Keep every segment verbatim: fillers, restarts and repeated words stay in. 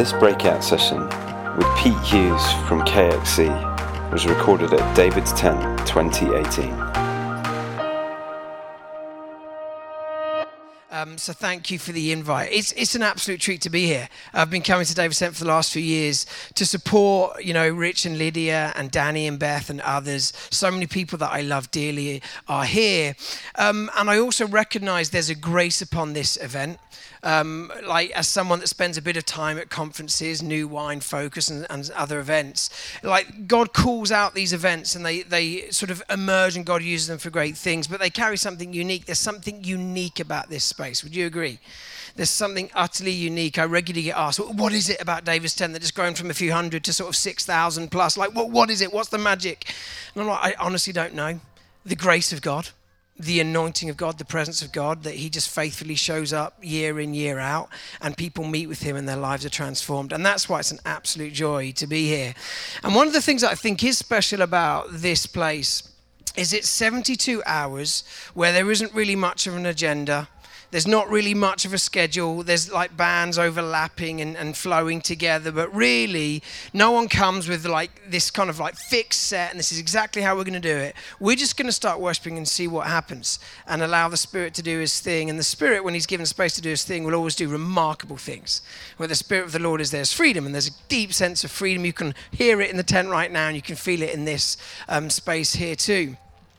This breakout session with Pete Hughes from K X C was recorded at David's Tent twenty eighteen. Um, so thank you for the invite. It's it's an absolute treat to be here. I've been coming to David's Tent for the last few years to support, you know, Rich and Lydia and Danny and Beth and others. So many people that I love dearly are here. Um, and I also recognize there's a grace upon this event. Um, like as someone that spends a bit of time at conferences, New Wine, Focus and, and other events, like God calls out these events and they, they sort of emerge and God uses them for great things, but they carry something unique. There's something unique about this space. Would you agree? There's something utterly unique. I regularly get asked, what is it about David's Tent that has grown from a few hundred to sort of six thousand plus? Like, what, what is it? What's the magic? And I'm like, I honestly don't know. The grace of God. The anointing of God, the presence of God, that he just faithfully shows up year in, year out, and people meet with him and their lives are transformed. And that's why it's an absolute joy to be here. And one of the things that I think is special about this place is it's seventy-two hours where there isn't really much of an agenda. There's not really much of a schedule. There's like bands overlapping and, and flowing together. But really, no one comes with like this kind of like fixed set and this is exactly how we're going to do it. We're just going to start worshiping and see what happens and allow the Spirit to do his thing. And the Spirit, when he's given space to do his thing, will always do remarkable things. Where the Spirit of the Lord is, there's freedom. And there's a deep sense of freedom. You can hear it in the tent right now and you can feel it in this um, space here too.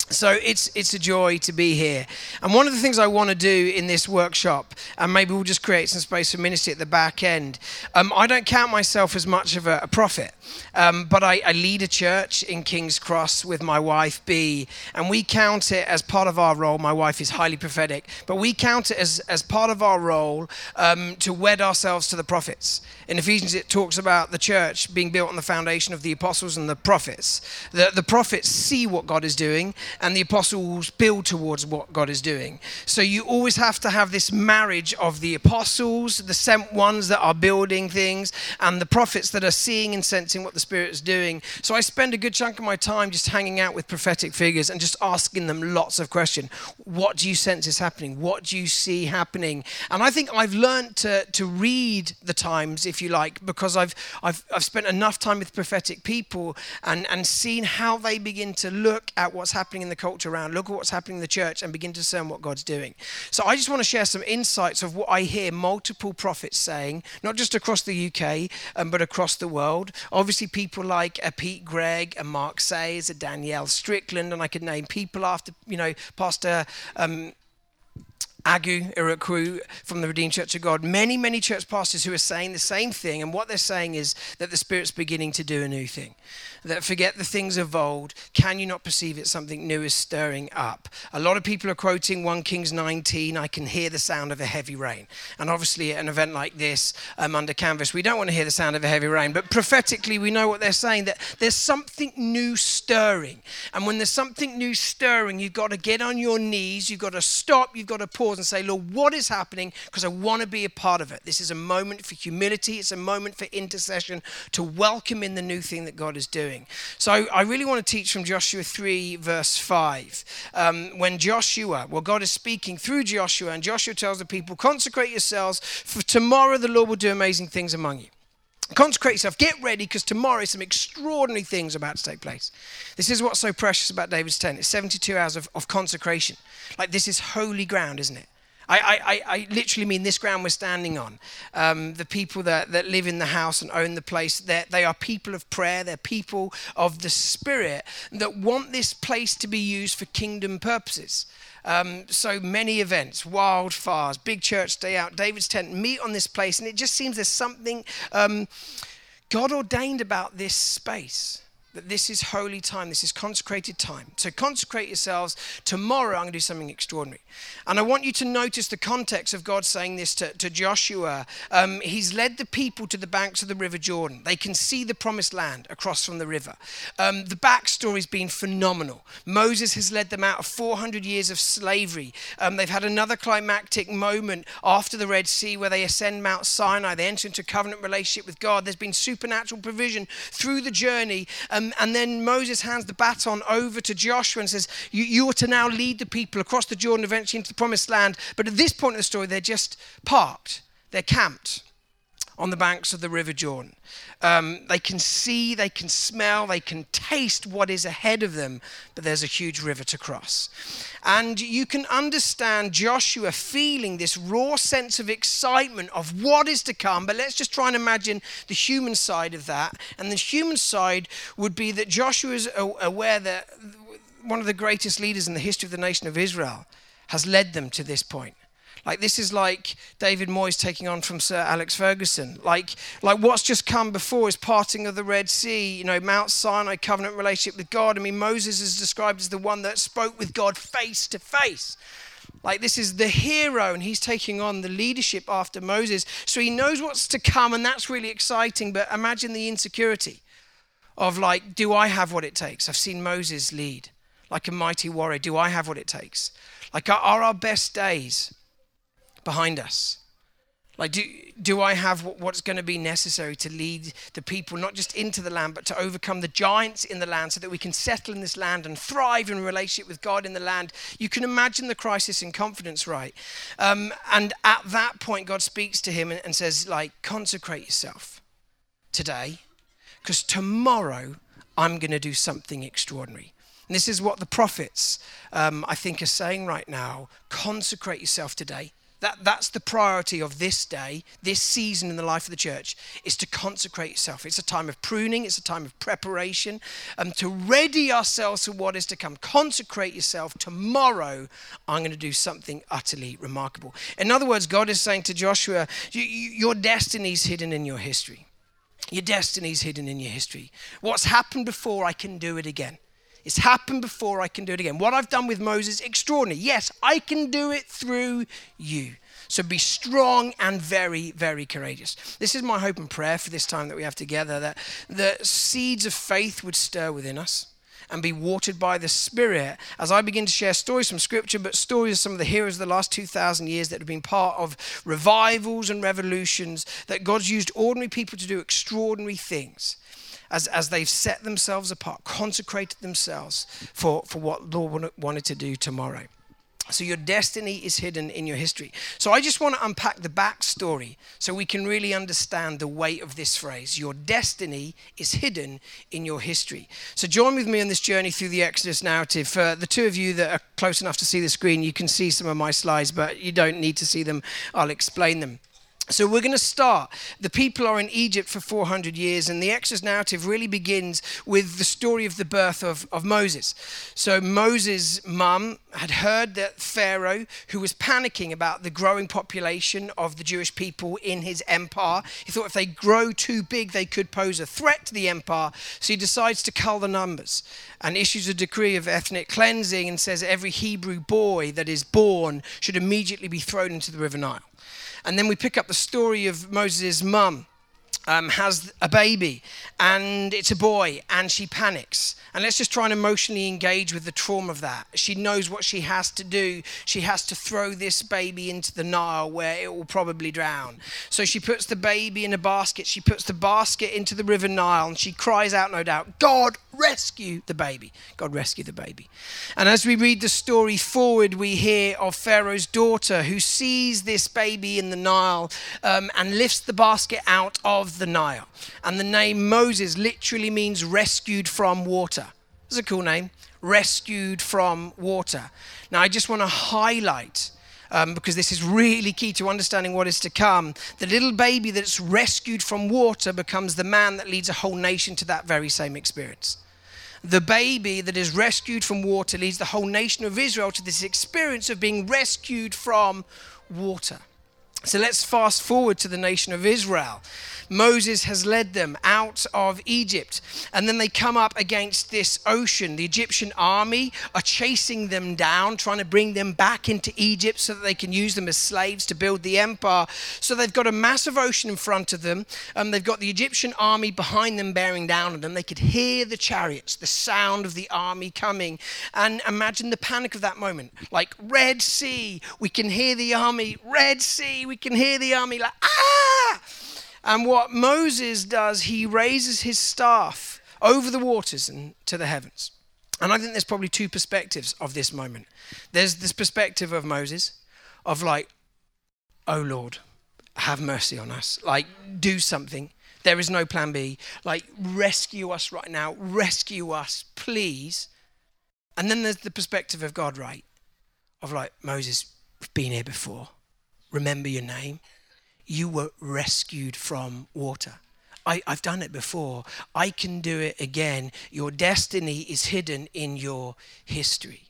So it's it's a joy to be here. And one of the things I want to do in this workshop, and maybe we'll just create some space for ministry at the back end, um, I don't count myself as much of a, a prophet, um, but I, I lead a church in King's Cross with my wife, Bea, and we count it as part of our role. My wife is highly prophetic, but we count it as, as part of our role um, to wed ourselves to the prophets. In Ephesians, it talks about the church being built on the foundation of the apostles and the prophets. The, the prophets see what God is doing, and the apostles build towards what God is doing. So you always have to have this marriage of the apostles, the sent ones that are building things, and the prophets that are seeing and sensing what the Spirit is doing. So I spend a good chunk of my time just hanging out with prophetic figures and just asking them lots of questions. What do you sense is happening? What do you see happening? And I think I've learned to, to read the times, if you like, because I've I've I've spent enough time with prophetic people and, and seen how they begin to look at what's happening in the culture around, look at what's happening in the church and begin to discern what God's doing. So I just want to share some insights of what I hear multiple prophets saying, not just across the U K, um, but across the world. Obviously people like uh, Pete Gregg and Mark Sayers and Danielle Strickland, and I could name people after, you know, Pastor um, Agu Irukwu from the Redeemed Church of God, many, many church pastors who are saying the same thing. And what they're saying is that the Spirit's beginning to do a new thing. That forget the things of old. Can you not perceive it? Something new is stirring up. A lot of people are quoting First Kings nineteen, I can hear the sound of a heavy rain. And obviously at an event like this, um, under canvas, we don't want to hear the sound of a heavy rain. But prophetically, we know what they're saying, that there's something new stirring. And when there's something new stirring, you've got to get on your knees. You've got to stop. You've got to pause and say, Lord, what is happening? Because I want to be a part of it. This is a moment for humility. It's a moment for intercession to welcome in the new thing that God is doing. So I really want to teach from Joshua three, verse five. Um, when Joshua, well, God is speaking through Joshua, and Joshua tells the people, consecrate yourselves, for tomorrow the Lord will do amazing things among you. Consecrate yourself, get ready, because tomorrow some extraordinary things are about to take place. This is what's so precious about David's Tent. It's seventy-two hours of, of consecration. Like, this is holy ground, isn't it? I, I, I literally mean this ground we're standing on. Um, the people that, that live in the house and own the place, they are people of prayer. They're people of the Spirit that want this place to be used for kingdom purposes. Um, so many events, wildfires, big church day out, David's Tent, meet on this place. And it just seems there's something um, God ordained about this space. That this is holy time, this is consecrated time. So consecrate yourselves. Tomorrow I'm going to do something extraordinary. And I want you to notice the context of God saying this to, to Joshua. Um, he's led the people to the banks of the River Jordan. They can see the Promised Land across from the river. Um, the backstory's been phenomenal. Moses has led them out of four hundred years of slavery. Um, they've had another climactic moment after the Red Sea where they ascend Mount Sinai. They enter into a covenant relationship with God. There's been supernatural provision through the journey. Um, And then Moses hands the baton over to Joshua and says, you, you are to now lead the people across the Jordan, eventually into the Promised Land. But at this point in the story, they're just parked. They're camped on the banks of the River Jordan. Um, they can see, they can smell, they can taste what is ahead of them, but there's a huge river to cross. And you can understand Joshua feeling this raw sense of excitement of what is to come, but let's just try and imagine the human side of that. And the human side would be that Joshua is aware that one of the greatest leaders in the history of the nation of Israel has led them to this point. Like, this is like David Moyes taking on from Sir Alex Ferguson. Like, like what's just come before is parting of the Red Sea, you know, Mount Sinai, covenant relationship with God. I mean, Moses is described as the one that spoke with God face to face. Like, this is the hero, and he's taking on the leadership after Moses. So he knows what's to come, and that's really exciting. But imagine the insecurity of, like, do I have what it takes? I've seen Moses lead like a mighty warrior. Do I have what it takes? Like, are our best days behind us? Like, do do I have what's going to be necessary to lead the people, not just into the land, but to overcome the giants in the land so that we can settle in this land and thrive in relationship with God in the land? You can imagine the crisis in confidence, right? Um, and at that point, God speaks to him and, and says, like, consecrate yourself today, because tomorrow I'm going to do something extraordinary. And this is what the prophets, um, I think, are saying right now. Consecrate yourself today. That that's the priority of this day, this season in the life of the church, is to consecrate yourself. It's a time of pruning. It's a time of preparation, um, to ready ourselves for what is to come. Consecrate yourself. Tomorrow, I'm going to do something utterly remarkable. In other words, God is saying to Joshua, you, you, your destiny's hidden in your history. Your destiny's hidden in your history. What's happened before, I can do it again. It's happened before, I can do it again. What I've done with Moses, extraordinary. Yes, I can do it through you. So be strong and very, very courageous. This is my hope and prayer for this time that we have together, that the seeds of faith would stir within us and be watered by the Spirit as I begin to share stories from Scripture, but stories of some of the heroes of the last two thousand years that have been part of revivals and revolutions, that God's used ordinary people to do extraordinary things. As, as they've set themselves apart, consecrated themselves for, for what the Lord wanted to do tomorrow. So your destiny is hidden in your history. So I just want to unpack the backstory so we can really understand the weight of this phrase. Your destiny is hidden in your history. So join with me on this journey through the Exodus narrative. For the two of you that are close enough to see the screen, you can see some of my slides, but you don't need to see them. I'll explain them. So we're going to start. The people are in Egypt for four hundred years, and the Exodus narrative really begins with the story of the birth of, of Moses. So Moses' mum had heard that Pharaoh, who was panicking about the growing population of the Jewish people in his empire, he thought if they grow too big, they could pose a threat to the empire. So he decides to cull the numbers and issues a decree of ethnic cleansing and says every Hebrew boy that is born should immediately be thrown into the River Nile. And then we pick up the story of Moses' mum um, has a baby, and it's a boy, and she panics. And let's just try and emotionally engage with the trauma of that. She knows what she has to do. She has to throw this baby into the Nile where it will probably drown. So she puts the baby in a basket. She puts the basket into the River Nile, and she cries out, no doubt, God, rescue the baby. God, rescue the baby. And as we read the story forward, we hear of Pharaoh's daughter who sees this baby in the Nile um, and lifts the basket out of the Nile. And the name Moses literally means rescued from water. It's a cool name, rescued from water. Now, I just want to highlight, um, because this is really key to understanding what is to come, the little baby that's rescued from water becomes the man that leads a whole nation to that very same experience. The baby that is rescued from water leads the whole nation of Israel to this experience of being rescued from water. So let's fast forward to the nation of Israel. Moses has led them out of Egypt, and then they come up against this ocean. The Egyptian army are chasing them down, trying to bring them back into Egypt so that they can use them as slaves to build the empire. So they've got a massive ocean in front of them, and they've got the Egyptian army behind them bearing down on them. They could hear the chariots, the sound of the army coming, and imagine the panic of that moment. Like, Red Sea, we can hear the army, Red Sea, we can hear the army, like, ah! And what Moses does, he raises his staff over the waters and to the heavens. And I think there's probably two perspectives of this moment. There's this perspective of Moses, of like, oh Lord, have mercy on us. Like, do something. There is no plan B. Like, rescue us right now. Rescue us, please. And then there's the perspective of God, right? Of like, Moses, we've been here before. Remember your name. You were rescued from water. I, I've done it before. I can do it again. Your destiny is hidden in your history.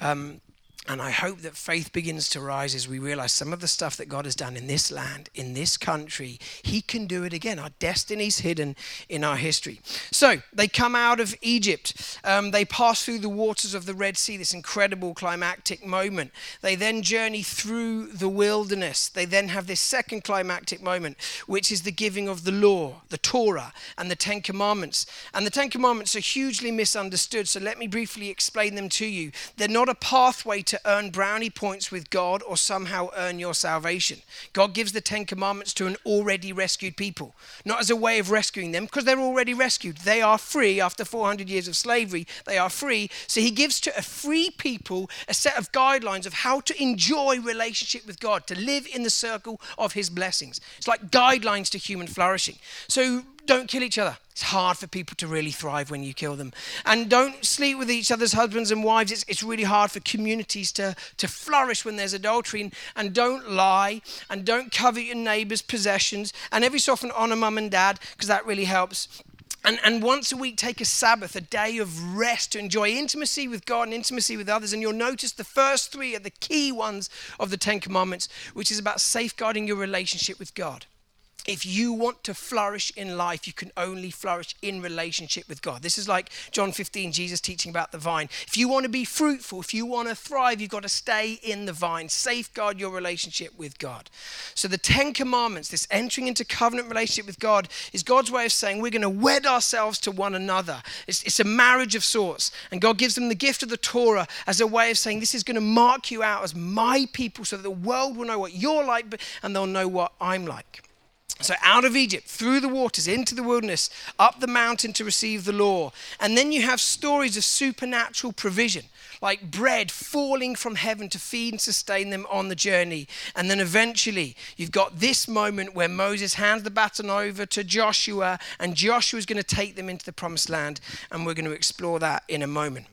Um, and I hope that faith begins to rise as we realize some of the stuff that God has done in this land, in this country, he can do it again. Our destiny's hidden in our history. So they come out of Egypt. Um, they pass through the waters of the Red Sea, this incredible climactic moment. They then journey through the wilderness. They then have this second climactic moment, which is the giving of the law, the Torah, and the Ten Commandments. And the Ten Commandments are hugely misunderstood, so let me briefly explain them to you. They're not a pathway to earn brownie points with God or somehow earn your salvation. God gives the Ten Commandments to an already rescued people, not as a way of rescuing them, because they're already rescued. They are free after four hundred years of slavery. They are free. So he gives to a free people a set of guidelines of how to enjoy relationship with God, to live in the circle of his blessings. It's like guidelines to human flourishing. So don't kill each other. It's hard for people to really thrive when you kill them. And don't sleep with each other's husbands and wives. It's, it's really hard for communities to, to flourish when there's adultery. And, and don't lie. And don't covet your neighbor's possessions. And every so often honor mum and dad, because that really helps. And, and once a week, take a Sabbath, a day of rest to enjoy intimacy with God and intimacy with others. And you'll notice the first three are the key ones of the Ten Commandments, which is about safeguarding your relationship with God. If you want to flourish in life, you can only flourish in relationship with God. This is like John fifteen, Jesus teaching about the vine. If you want to be fruitful, if you want to thrive, you've got to stay in the vine. Safeguard your relationship with God. So the Ten Commandments, this entering into covenant relationship with God, is God's way of saying we're going to wed ourselves to one another. It's, it's a marriage of sorts. And God gives them the gift of the Torah as a way of saying this is going to mark you out as my people so that the world will know what you're like and they'll know what I'm like. So out of Egypt, through the waters, into the wilderness, up the mountain to receive the law. And then you have stories of supernatural provision, like bread falling from heaven to feed and sustain them on the journey. And then eventually you've got this moment where Moses hands the baton over to Joshua, and Joshua's going to take them into the Promised Land. And we're going to explore that in a moment.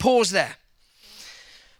Pause there.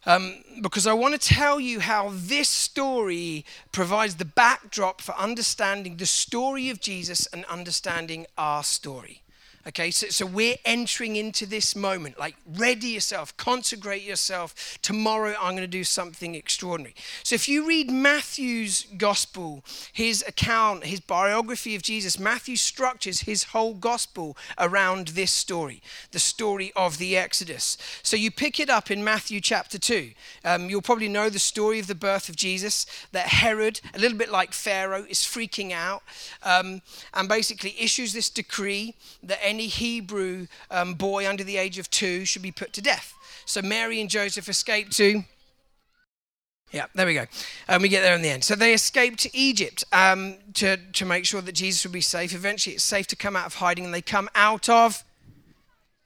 Um, because I want to tell you how this story provides the backdrop for understanding the story of Jesus and understanding our story. Okay, so, so we're entering into this moment, like ready yourself, consecrate yourself. Tomorrow I'm going to do something extraordinary. So if you read Matthew's gospel, his account, his biography of Jesus, Matthew structures his whole gospel around this story, the story of the Exodus. So you pick it up in Matthew chapter two. Um, you'll probably know the story of the birth of Jesus, that Herod, a little bit like Pharaoh, is freaking out um, and basically issues this decree that any Hebrew um, boy under the age of two should be put to death. So Mary and Joseph escape to... Yeah, there we go. And um, we get there in the end. So they escape to Egypt um, to, to make sure that Jesus would be safe. Eventually it's safe to come out of hiding, and they come out of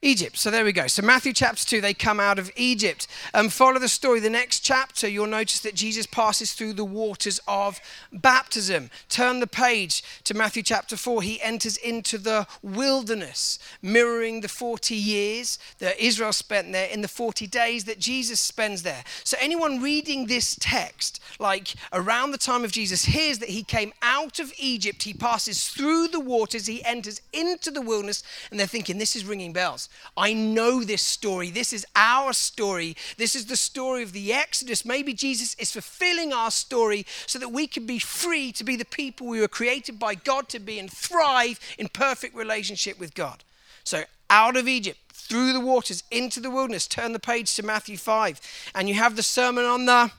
Egypt. So there we go. So Matthew chapter two, they come out of Egypt. Um, follow the story. The next chapter, you'll notice that Jesus passes through the waters of baptism. Turn the page to Matthew chapter four. He enters into the wilderness, mirroring the forty years that Israel spent there in the forty days that Jesus spends there. So anyone reading this text, like around the time of Jesus, hears that he came out of Egypt, he passes through the waters, he enters into the wilderness, and they're thinking, this is ringing bells. I know this story. This is our story. This is the story of the Exodus. Maybe Jesus is fulfilling our story so that we can be free to be the people we were created by God to be and thrive in perfect relationship with God. So out of Egypt, through the waters, into the wilderness, turn the page to Matthew five, and you have the Sermon on the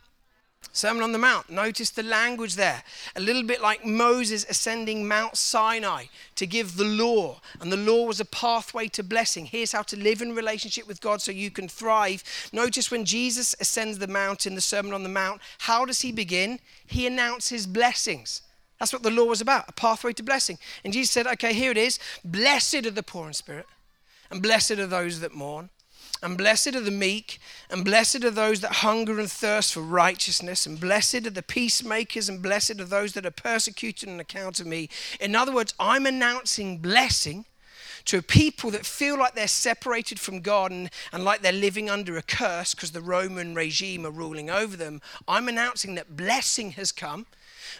Sermon on the Mount. Notice the language there. A little bit like Moses ascending Mount Sinai to give the law. And the law was a pathway to blessing. Here's how to live in relationship with God so you can thrive. Notice when Jesus ascends the mountain, the Sermon on the Mount, how does he begin? He announces blessings. That's what the law was about, a pathway to blessing. And Jesus said, okay, here it is. Blessed are the poor in spirit, and blessed are those that mourn. And blessed are the meek, and blessed are those that hunger and thirst for righteousness, and blessed are the peacemakers, and blessed are those that are persecuted on account of me. In other words, I'm announcing blessing to a people that feel like they're separated from God and, and like they're living under a curse because the Roman regime are ruling over them. I'm announcing that blessing has come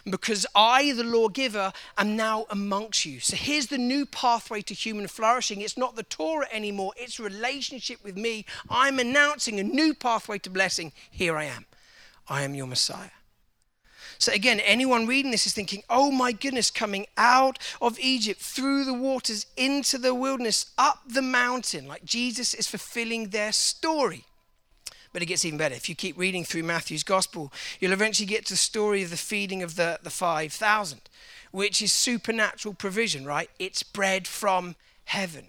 because I, the lawgiver, am now amongst you. So here's the new pathway to human flourishing. It's not the Torah anymore. It's relationship with me. I'm announcing a new pathway to blessing. Here I am. I am your Messiah. So again, anyone reading this is thinking, oh my goodness, coming out of Egypt, through the waters, into the wilderness, up the mountain, like Jesus is fulfilling their story. But it gets even better. If you keep reading through Matthew's gospel, you'll eventually get to the story of the feeding of the, the five thousand, which is supernatural provision, right? It's bread from heaven.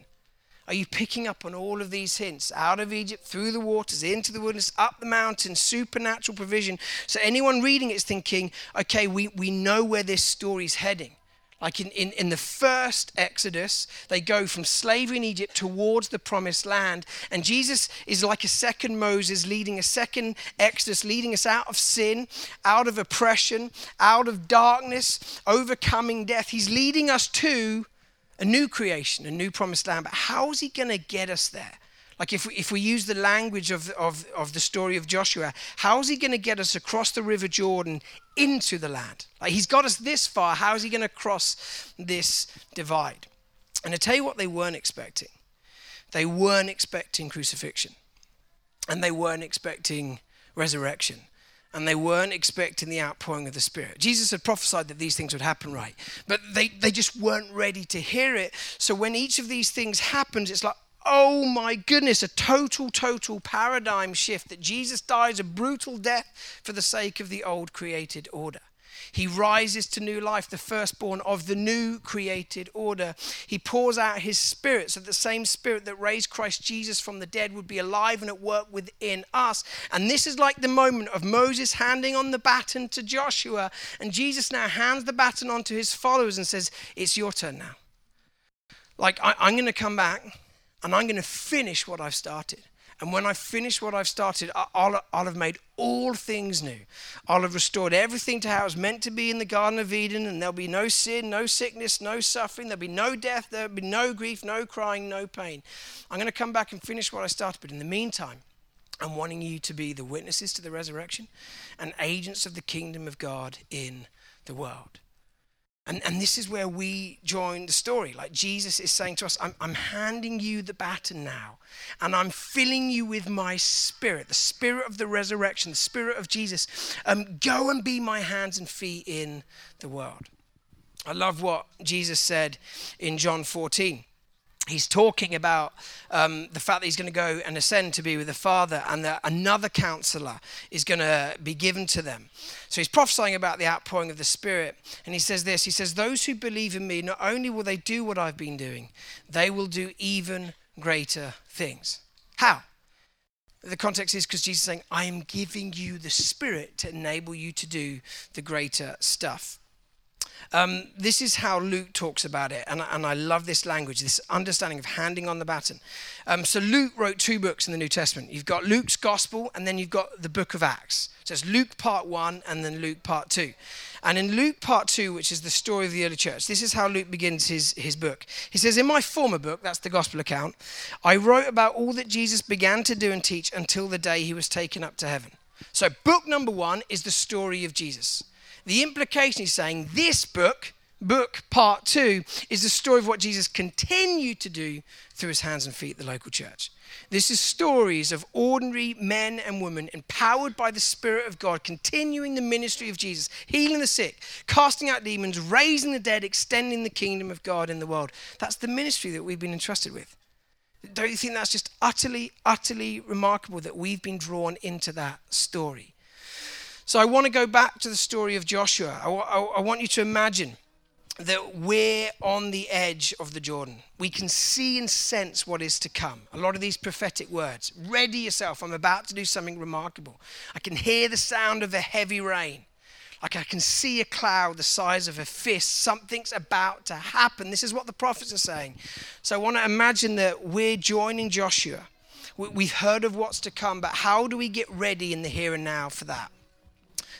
Are you picking up on all of these hints? Out of Egypt, through the waters, into the wilderness, up the mountain, supernatural provision. So anyone reading it's thinking, okay, we, we know where this story's heading. Like in, in, in the first Exodus, they go from slavery in Egypt towards the Promised Land. And Jesus is like a second Moses leading a second Exodus, leading us out of sin, out of oppression, out of darkness, overcoming death. He's leading us to a new creation, a new Promised Land. But how is he going to get us there? Like if we, if we use the language of, of, of the story of Joshua, how is he going to get us across the River Jordan into the land? Like he's got us this far. How is he going to cross this divide? And I tell you what they weren't expecting. They weren't expecting crucifixion. And they weren't expecting resurrection. And they weren't expecting the outpouring of the Spirit. Jesus had prophesied that these things would happen, right? But they, they just weren't ready to hear it. So when each of these things happens, it's like, oh my goodness, a total, total paradigm shift that Jesus dies a brutal death for the sake of the old created order. He rises to new life, the firstborn of the new created order. He pours out his Spirit so that the same Spirit that raised Christ Jesus from the dead would be alive and at work within us. And this is like the moment of Moses handing on the baton to Joshua. And Jesus now hands the baton on to his followers and says, it's your turn now. Like, I, I'm going to come back. And I'm going to finish what I've started. And when I finish what I've started, I'll, I'll have made all things new. I'll have restored everything to how it was meant to be in the Garden of Eden. And there'll be no sin, no sickness, no suffering. There'll be no death. There'll be no grief, no crying, no pain. I'm going to come back and finish what I started. But in the meantime, I'm wanting you to be the witnesses to the resurrection and agents of the kingdom of God in the world. And, and this is where we join the story. Like Jesus is saying to us, I'm, I'm handing you the baton now, and I'm filling you with my Spirit, the Spirit of the resurrection, the Spirit of Jesus. Um, go and be my hands and feet in the world. I love what Jesus said in John fourteen. He's talking about um, the fact that he's going to go and ascend to be with the Father, and that another counselor is going to be given to them. So he's prophesying about the outpouring of the Spirit. And he says this, he says, those who believe in me, not only will they do what I've been doing, they will do even greater things. How? The context is because Jesus is saying, I am giving you the Spirit to enable you to do the greater stuff. Um, this is how Luke talks about it, and, and I love this language, this understanding of handing on the baton. Um, so Luke wrote two books in the New Testament. You've got Luke's Gospel, and then you've got the book of Acts. So it's Luke part one, and then Luke part two. And in Luke part two, which is the story of the early church, this is how Luke begins his, his book. He says, in my former book, that's the Gospel account, I wrote about all that Jesus began to do and teach until the day he was taken up to heaven. So book number one is the story of Jesus. The implication is saying this book, book part two, is the story of what Jesus continued to do through his hands and feet at the local church. This is stories of ordinary men and women empowered by the Spirit of God, continuing the ministry of Jesus, healing the sick, casting out demons, raising the dead, extending the kingdom of God in the world. That's the ministry that we've been entrusted with. Don't you think that's just utterly, utterly remarkable that we've been drawn into that story? So I want to go back to the story of Joshua. I, I, I want you to imagine that we're on the edge of the Jordan. We can see and sense what is to come. A lot of these prophetic words. Ready yourself. I'm about to do something remarkable. I can hear the sound of a heavy rain. Like I can see a cloud the size of a fist. Something's about to happen. This is what the prophets are saying. So I want to imagine that we're joining Joshua. We've heard of what's to come, but how do we get ready in the here and now for that?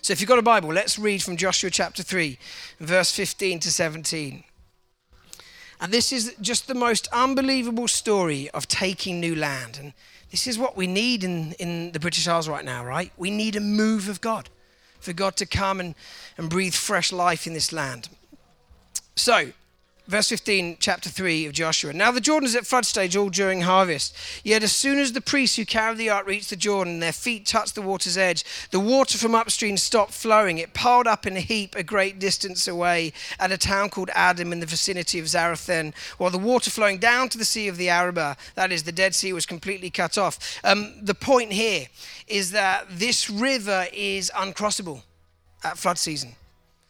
So if you've got a Bible, let's read from Joshua chapter three, verse fifteen to seventeen. And this is just the most unbelievable story of taking new land. And this is what we need in, in the British Isles right now, right? We need a move of God, for God to come and, and breathe fresh life in this land. So, verse fifteen, chapter three of Joshua. Now the Jordan is at flood stage all during harvest. Yet as soon as the priests who carried the ark reached the Jordan, their feet touched the water's edge, the water from upstream stopped flowing. It piled up in a heap a great distance away at a town called Adam in the vicinity of Zarathen, while the water flowing down to the Sea of the Arabah, that is, the Dead Sea, was completely cut off. Um, the point here is that this river is uncrossable at flood season.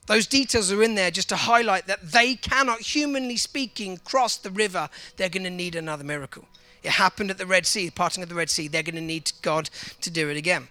Those details are in there just to highlight that they cannot, humanly speaking, cross the river. They're going to need another miracle. It happened at the Red Sea, the parting of the Red Sea. They're going to need God to do it again.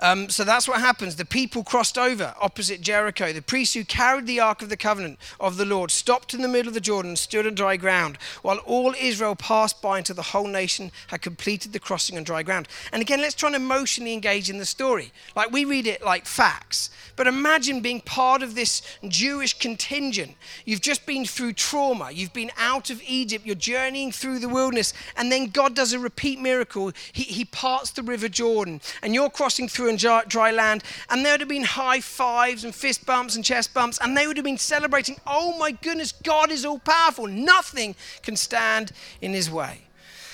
Um, so that's what happens. The people crossed over opposite Jericho. The priests who carried the Ark of the Covenant of the Lord stopped in the middle of the Jordan and stood on dry ground, while all Israel passed by until the whole nation had completed the crossing on dry ground. And again, let's try and emotionally engage in the story. Like, we read it like facts, but imagine being part of this Jewish contingent. You've just been through trauma. You've been out of Egypt. You're journeying through the wilderness, and then God does a repeat miracle. He, he parts the River Jordan, and you're crossing through and dry land, and there would have been high fives and fist bumps and chest bumps, and they would have been celebrating, oh my goodness, God is all powerful. Nothing can stand in his way.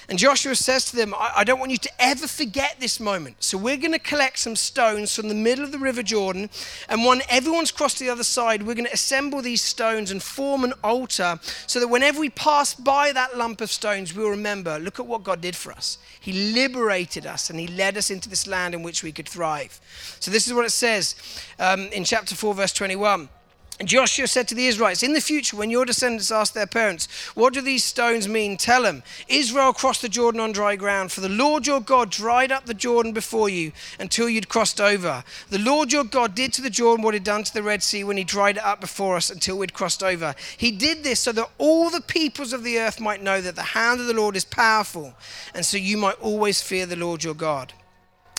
And Joshua says to them, I, I don't want you to ever forget this moment. So we're going to collect some stones from the middle of the River Jordan, and when everyone's crossed to the other side, we're going to assemble these stones and form an altar so that whenever we pass by that lump of stones, we'll remember, look at what God did for us. He liberated us, and he led us into this land in which we could thrive. So this is what it says um, in chapter four, verse twenty-one. And Joshua said to the Israelites, in the future, when your descendants ask their parents, what do these stones mean? Tell them, Israel crossed the Jordan on dry ground, for the Lord your God dried up the Jordan before you until you'd crossed over. The Lord your God did to the Jordan what he'd done to the Red Sea when he dried it up before us until we'd crossed over. He did this so that all the peoples of the earth might know that the hand of the Lord is powerful, and so you might always fear the Lord your God.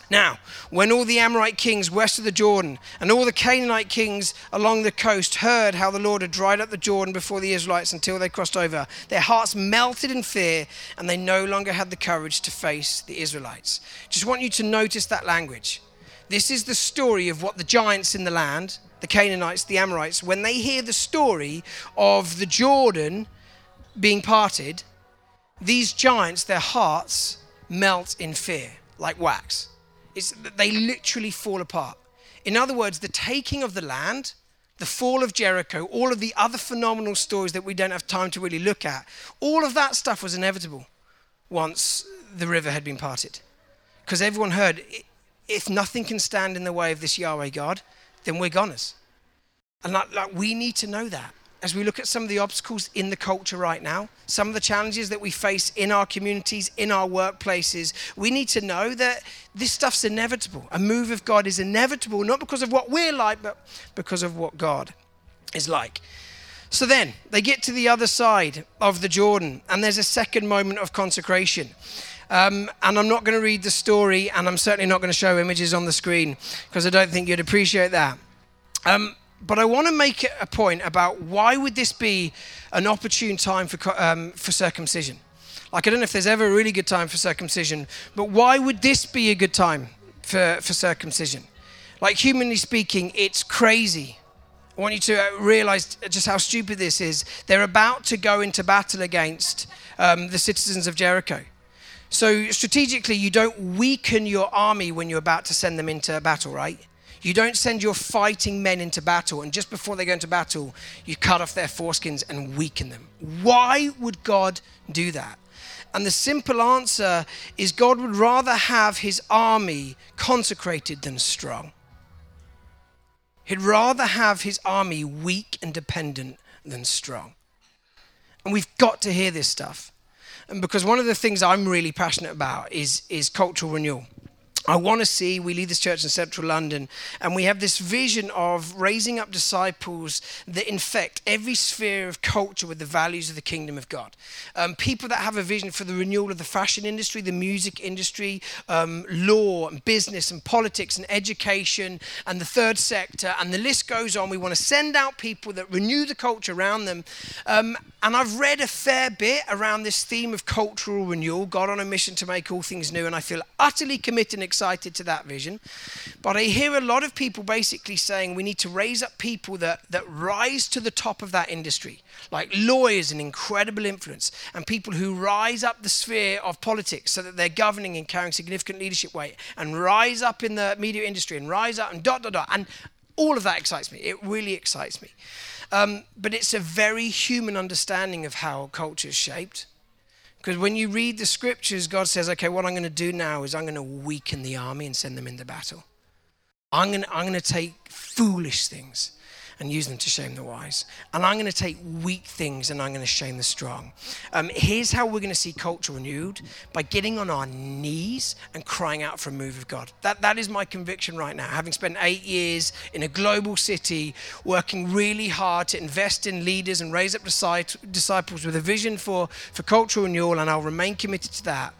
Now, when all the Amorite kings west of the Jordan and all the Canaanite kings along the coast heard how the Lord had dried up the Jordan before the Israelites until they crossed over, their hearts melted in fear, and they no longer had the courage to face the Israelites. Just want you to notice that language. This is the story of what the giants in the land, the Canaanites, the Amorites, when they hear the story of the Jordan being parted, these giants, their hearts melt in fear like wax. It's that they literally fall apart. In other words, the taking of the land, the fall of Jericho, all of the other phenomenal stories that we don't have time to really look at, all of that stuff was inevitable once the river had been parted. Because everyone heard, if nothing can stand in the way of this Yahweh God, then we're goners. And like, like we need to know that. As we look at some of the obstacles in the culture right now, some of the challenges that we face in our communities, in our workplaces, we need to know that this stuff's inevitable. A move of God is inevitable, not because of what we're like, but because of what God is like. So then they get to the other side of the Jordan, and there's a second moment of consecration. Um, and I'm not going to read the story, and I'm certainly not going to show images on the screen, because I don't think you'd appreciate that. Um, But I want to make a point about why would this be an opportune time for um, for circumcision. Like, I don't know if there's ever a really good time for circumcision, but why would this be a good time for, for circumcision? Like, humanly speaking, it's crazy. I want you to realize just how stupid this is. They're about to go into battle against um, the citizens of Jericho. So strategically, you don't weaken your army when you're about to send them into battle, right? You don't send your fighting men into battle, and just before they go into battle, you cut off their foreskins and weaken them. Why would God do that? And the simple answer is God would rather have his army consecrated than strong. He'd rather have his army weak and dependent than strong. And we've got to hear this stuff. And because one of the things I'm really passionate about is, is cultural renewal. I want to see, we lead this church in central London, and we have this vision of raising up disciples that infect every sphere of culture with the values of the kingdom of God. Um, people that have a vision for the renewal of the fashion industry, the music industry, um, law and business and politics and education and the third sector, and the list goes on. We want to send out people that renew the culture around them. Um, and I've read a fair bit around this theme of cultural renewal, God on a mission to make all things new, and I feel utterly committed and excited to that vision. But I hear a lot of people basically saying we need to raise up people that that rise to the top of that industry, like lawyers, an incredible influence, and people who rise up the sphere of politics so that they're governing and carrying significant leadership weight, and rise up in the media industry, and rise up and dot dot dot, and all of that excites me. It really excites me. Um, but it's a very human understanding of how culture is shaped. Because when you read the scriptures, God says, okay, what I'm going to do now is I'm going to weaken the army and send them into battle. I'm going to, I'm going to take foolish things and use them to shame the wise. And I'm going to take weak things and I'm going to shame the strong. Um, here's how we're going to see culture renewed, by getting on our knees and crying out for a move of God. That That is my conviction right now. Having spent eight years in a global city, working really hard to invest in leaders and raise up disciples with a vision for, for cultural renewal, and I'll remain committed to that.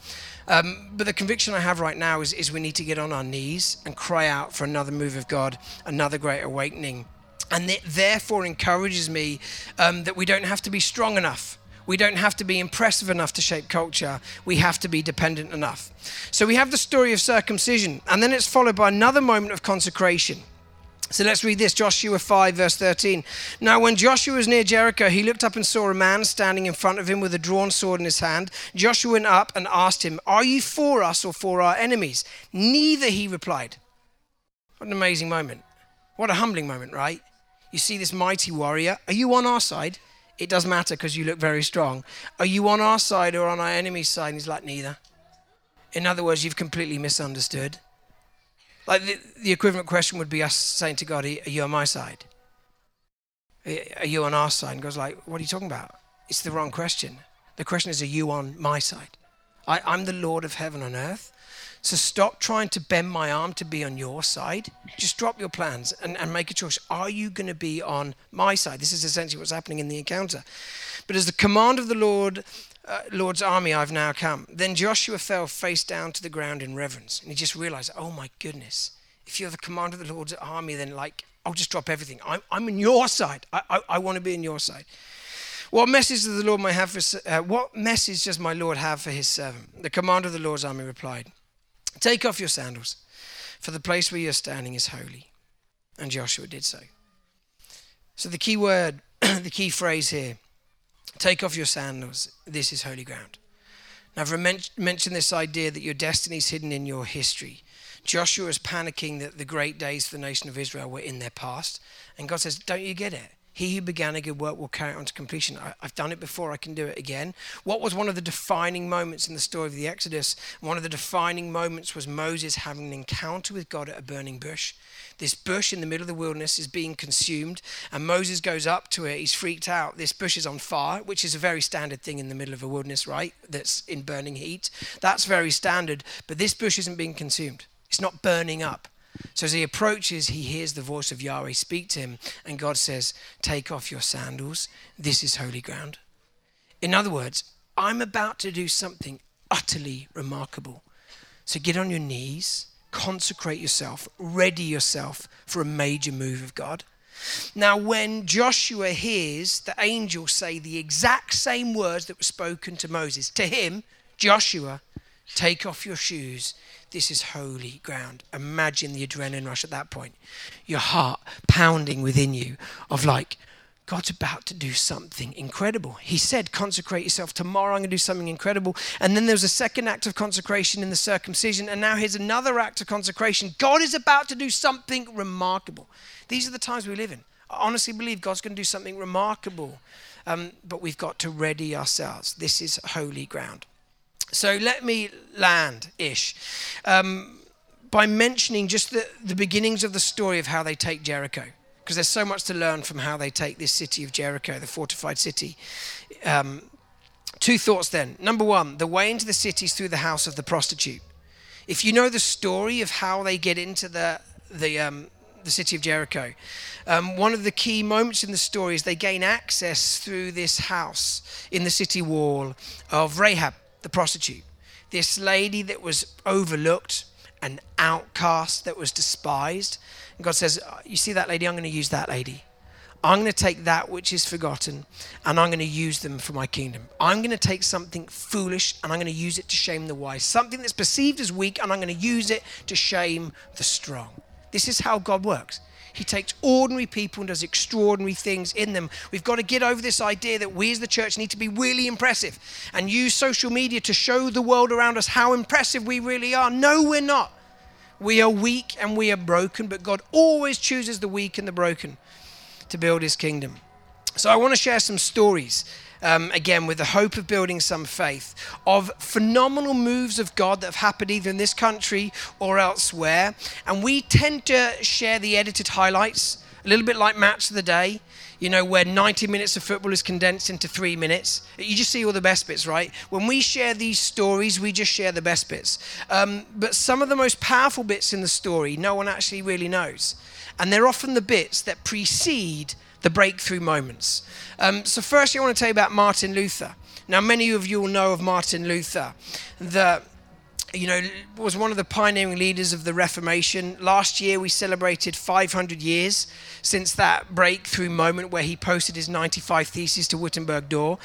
Um, but the conviction I have right now is, is we need to get on our knees and cry out for another move of God, another great awakening. And it therefore encourages me um, that we don't have to be strong enough. We don't have to be impressive enough to shape culture. We have to be dependent enough. So we have the story of circumcision, and then it's followed by another moment of consecration. So let's read this, Joshua five, verse thirteen. Now when Joshua was near Jericho, he looked up and saw a man standing in front of him with a drawn sword in his hand. Joshua went up and asked him, "Are you for us or for our enemies?" "Neither," he replied. What an amazing moment. What a humbling moment, right? You see this mighty warrior. Are you on our side? It does matter because you look very strong. Are you on our side or on our enemy's side? And he's like, neither. In other words, you've completely misunderstood. Like the, the equivalent question would be us saying to God, are you on my side? Are you on our side? And God's like, what are you talking about? It's the wrong question. The question is, are you on my side? I, I'm the Lord of heaven and earth. So stop trying to bend my arm to be on your side. Just drop your plans and, and make a choice. Are you going to be on my side? This is essentially what's happening in the encounter. But as the command of the Lord, uh, Lord's army, I've now come. Then Joshua fell face down to the ground in reverence. And he just realized, oh my goodness, if you're the commander of the Lord's army, then like, I'll just drop everything. I'm, I'm on your side. I, I, I want to be on your side. What message does the Lord may have for, uh, what message does my Lord have for his servant? The commander of the Lord's army replied, "Take off your sandals, for the place where you're standing is holy." And Joshua did so. So the key word, the key phrase here, take off your sandals, this is holy ground. Now I've men- mentioned this idea that your destiny is hidden in your history. Joshua is panicking that the great days for the nation of Israel were in their past. And God says, don't you get it? He who began a good work will carry it on to completion. I, I've done it before, I can do it again. What was one of the defining moments in the story of the Exodus? One of the defining moments was Moses having an encounter with God at a burning bush. This bush in the middle of the wilderness is being consumed, and Moses goes up to it, he's freaked out. This bush is on fire, which is a very standard thing in the middle of a wilderness, right? That's in burning heat. That's very standard, but this bush isn't being consumed. It's not burning up. So as he approaches, he hears the voice of Yahweh speak to him, and God says, take off your sandals, this is holy ground. In other words, I'm about to do something utterly remarkable. So get on your knees, consecrate yourself, ready yourself for a major move of God. Now, when Joshua hears the angel say the exact same words that were spoken to Moses, to him, Joshua, take off your shoes, this is holy ground. Imagine the adrenaline rush at that point. Your heart pounding within you of like, God's about to do something incredible. He said, consecrate yourself. Tomorrow I'm going to do something incredible. And then there's a second act of consecration in the circumcision. And now here's another act of consecration. God is about to do something remarkable. These are the times we live in. I honestly believe God's going to do something remarkable. Um, but we've got to ready ourselves. This is holy ground. So let me land-ish um, by mentioning just the, the beginnings of the story of how they take Jericho, because there's so much to learn from how they take this city of Jericho, the fortified city. Um, two thoughts then. Number one, the way into the city is through the house of the prostitute. If you know the story of how they get into the the um, the city of Jericho, um, one of the key moments in the story is they gain access through this house in the city wall of Rahab, the prostitute, this lady that was overlooked, an outcast that was despised. And God says, you see that lady? I'm going to use that lady. I'm going to take that which is forgotten and I'm going to use them for my kingdom. I'm going to take something foolish and I'm going to use it to shame the wise. Something that's perceived as weak and I'm going to use it to shame the strong. This is how God works. He takes ordinary people and does extraordinary things in them. We've got to get over this idea that we as the church need to be really impressive and use social media to show the world around us how impressive we really are. No, we're not. We are weak and we are broken, but God always chooses the weak and the broken to build his kingdom. So I want to share some stories, um, again, with the hope of building some faith, of phenomenal moves of God that have happened either in this country or elsewhere. And we tend to share the edited highlights, a little bit like Match of the Day, you know, where ninety minutes of football is condensed into three minutes. You just see all the best bits, right? When we share these stories, we just share the best bits. Um, but some of the most powerful bits in the story, no one actually really knows. And they're often the bits that precede the breakthrough moments. Um, so firstly, I want to tell you about Martin Luther. Now, many of you will know of Martin Luther, the, you know, was one of the pioneering leaders of the Reformation. Last year, we celebrated five hundred years since that breakthrough moment where he posted his ninety-five Theses to Wittenberg door.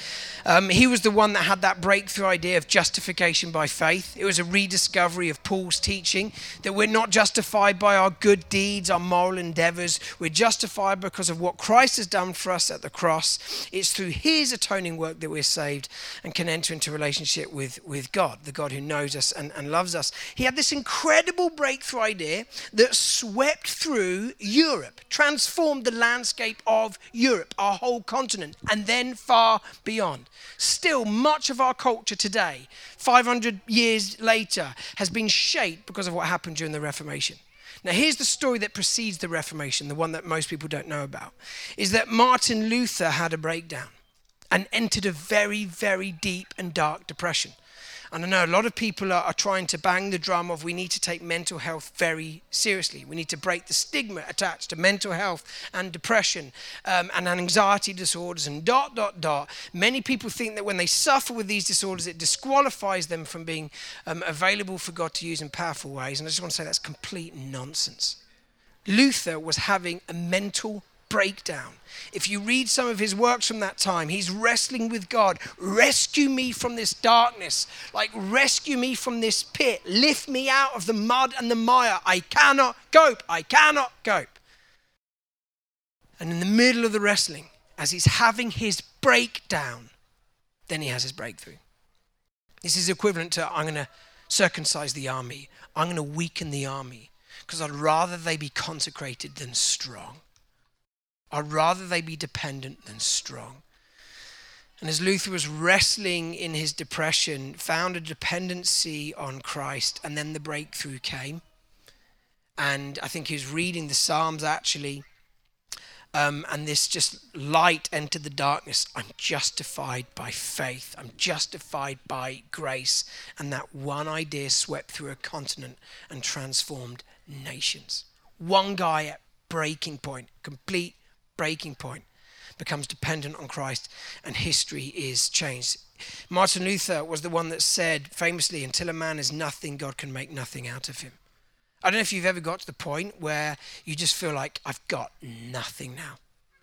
Um, he was the one that had that breakthrough idea of justification by faith. It was a rediscovery of Paul's teaching that we're not justified by our good deeds, our moral endeavors. We're justified because of what Christ has done for us at the cross. It's through his atoning work that we're saved and can enter into relationship with, with God, the God who knows us and and loves us. He had this incredible breakthrough idea that swept through Europe, transformed the landscape of Europe, our whole continent, and then far beyond. Still, much of our culture today, five hundred years later, has been shaped because of what happened during the Reformation. Now, here's the story that precedes the Reformation, the one that most people don't know about, is that Martin Luther had a breakdown and entered a very, very deep and dark depression. And I know a lot of people are, are trying to bang the drum of we need to take mental health very seriously. We need to break the stigma attached to mental health and depression um, and anxiety disorders and dot, dot, dot. Many people think that when they suffer with these disorders, it disqualifies them from being um, available for God to use in powerful ways. And I just want to say that's complete nonsense. Luther was having a mental breakdown. If you read some of his works from that time, he's wrestling with God. Rescue me from this darkness. Like, rescue me from this pit. Lift me out of the mud and the mire. I cannot cope. I cannot cope. And in the middle of the wrestling, as he's having his breakdown, then he has his breakthrough. This is equivalent to, I'm going to circumcise the army. I'm going to weaken the army because I'd rather they be consecrated than strong. I'd rather they be dependent than strong. And as Luther was wrestling in his depression, found a dependency on Christ, and then the breakthrough came. And I think he was reading the Psalms actually, um, and this just light entered the darkness. I'm justified by faith. I'm justified by grace. And that one idea swept through a continent and transformed nations. One guy at breaking point, complete breaking point, becomes dependent on Christ and history is changed. Martin Luther was the one that said famously, until a man is nothing, God can make nothing out of him. I don't know if you've ever got to the point where you just feel like, I've got nothing now.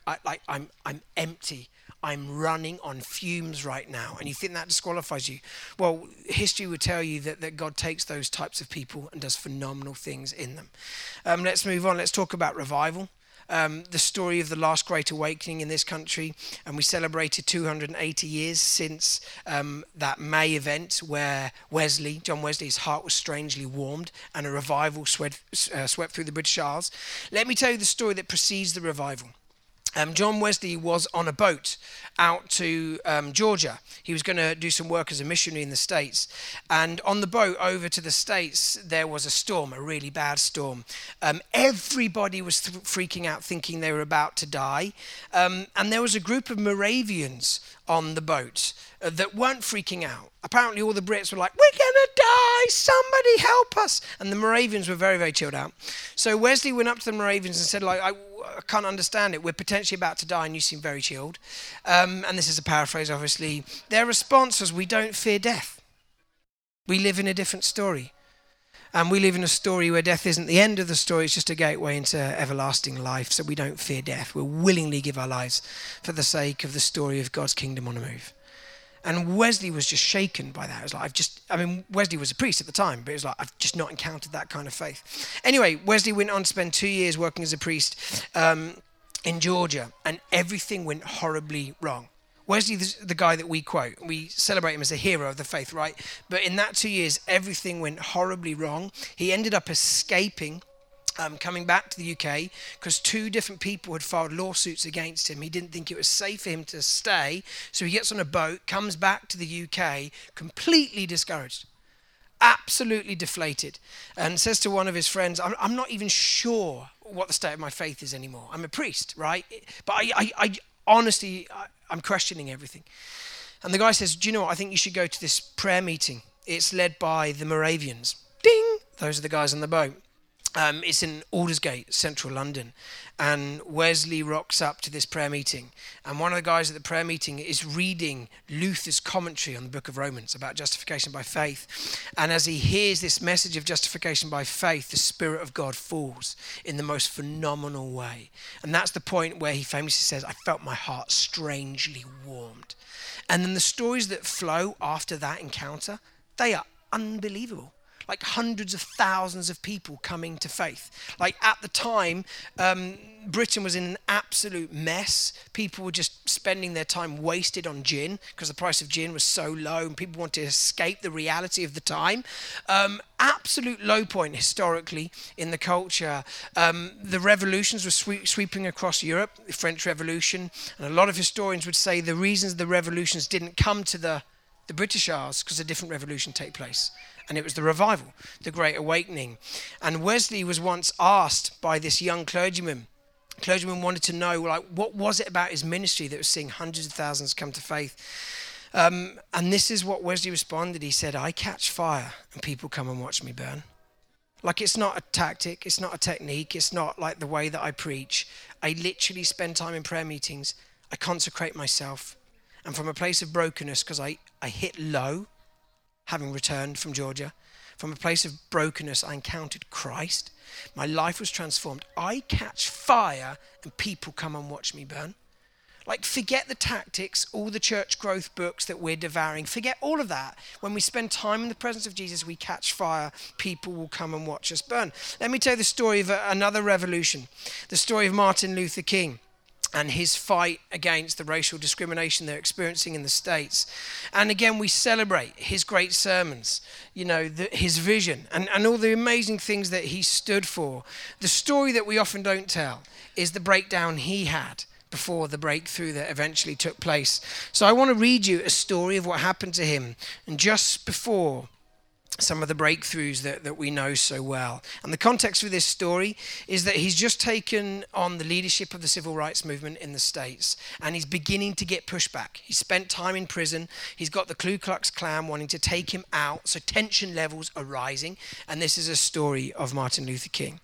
I, like I'm, I'm empty. I'm running on fumes right now. And you think that disqualifies you. Well, history would tell you that, that God takes those types of people and does phenomenal things in them. Um, let's move on. Let's talk about revival. Um, the story of the last Great Awakening in this country, and we celebrated two hundred eighty years since um, that May event where Wesley, John Wesley's heart was strangely warmed and a revival swept, uh, swept through the British Isles. Let me tell you the story that precedes the revival. Um, John Wesley was on a boat out to um, Georgia. He was going to do some work as a missionary in the States. And on the boat over to the States, there was a storm, a really bad storm. Um, everybody was th- freaking out, thinking they were about to die. Um, and there was a group of Moravians on the boat uh, that weren't freaking out. Apparently all the Brits were like, we're going to die, somebody help us. And the Moravians were very, very chilled out. So Wesley went up to the Moravians and said, like, I... I can't understand it. We're potentially about to die and you seem very chilled. Um, and this is a paraphrase, obviously. Their response was, we don't fear death. We live in a different story. And we live in a story where death isn't the end of the story. It's just a gateway into everlasting life. So we don't fear death. We'll willingly give our lives for the sake of the story of God's kingdom on a move. And Wesley was just shaken by that. It was like, I've just, I mean, Wesley was a priest at the time, but it was like, I've just not encountered that kind of faith. Anyway, Wesley went on to spend two years working as a priest um, in Georgia, and everything went horribly wrong. Wesley, the guy that we quote, we celebrate him as a hero of the faith, right? But in that two years, everything went horribly wrong. He ended up escaping Um, coming back to the U K because two different people had filed lawsuits against him. He didn't think it was safe for him to stay, so he gets on a boat, comes back to the U K, completely discouraged, absolutely deflated, and says to one of his friends, I'm, I'm not even sure what the state of my faith is anymore. I'm a priest, right? But I, I, I honestly, I, I'm questioning everything. And the guy says, do you know what? I think you should go to this prayer meeting. It's led by the Moravians. Ding! Those are the guys on the boat. Um, it's in Aldersgate, central London, and Wesley rocks up to this prayer meeting, and one of the guys at the prayer meeting is reading Luther's commentary on the book of Romans about justification by faith, and as he hears this message of justification by faith, the Spirit of God falls in the most phenomenal way, and that's the point where he famously says, I felt my heart strangely warmed. And then the stories that flow after that encounter, they are unbelievable. Like hundreds of thousands of people coming to faith. Like at the time, um, Britain was in an absolute mess. People were just spending their time wasted on gin because the price of gin was so low and people wanted to escape the reality of the time. Um, absolute low point historically in the culture. Um, the revolutions were sweep, sweeping across Europe, the French Revolution. And a lot of historians would say the reasons the revolutions didn't come to the the British Isles because a different revolution take place. And it was the revival, the Great Awakening. And Wesley was once asked by this young clergyman. The clergyman wanted to know, like, what was it about his ministry that was seeing hundreds of thousands come to faith? Um, and this is what Wesley responded. He said, I catch fire and people come and watch me burn. Like, it's not a tactic, it's not a technique, it's not like the way that I preach. I literally spend time in prayer meetings. I consecrate myself. And from a place of brokenness, because I, I hit low, having returned from Georgia, from a place of brokenness, I encountered Christ. My life was transformed. I catch fire and people come and watch me burn. Like, forget the tactics, all the church growth books that we're devouring. Forget all of that. When we spend time in the presence of Jesus, we catch fire. People will come and watch us burn. Let me tell you the story of another revolution, the story of Martin Luther King and his fight against the racial discrimination they're experiencing in the States. And again, we celebrate his great sermons, you know, the, his vision and, and all the amazing things that he stood for. The story that we often don't tell is the breakdown he had before the breakthrough that eventually took place. So I want to read you a story of what happened to him and just before some of the breakthroughs that, that we know so well. And the context for this story is that he's just taken on the leadership of the civil rights movement in the States, and he's beginning to get pushback. He spent time in prison. He's got the Ku Klux Klan wanting to take him out, so tension levels are rising, and this is a story of Martin Luther King.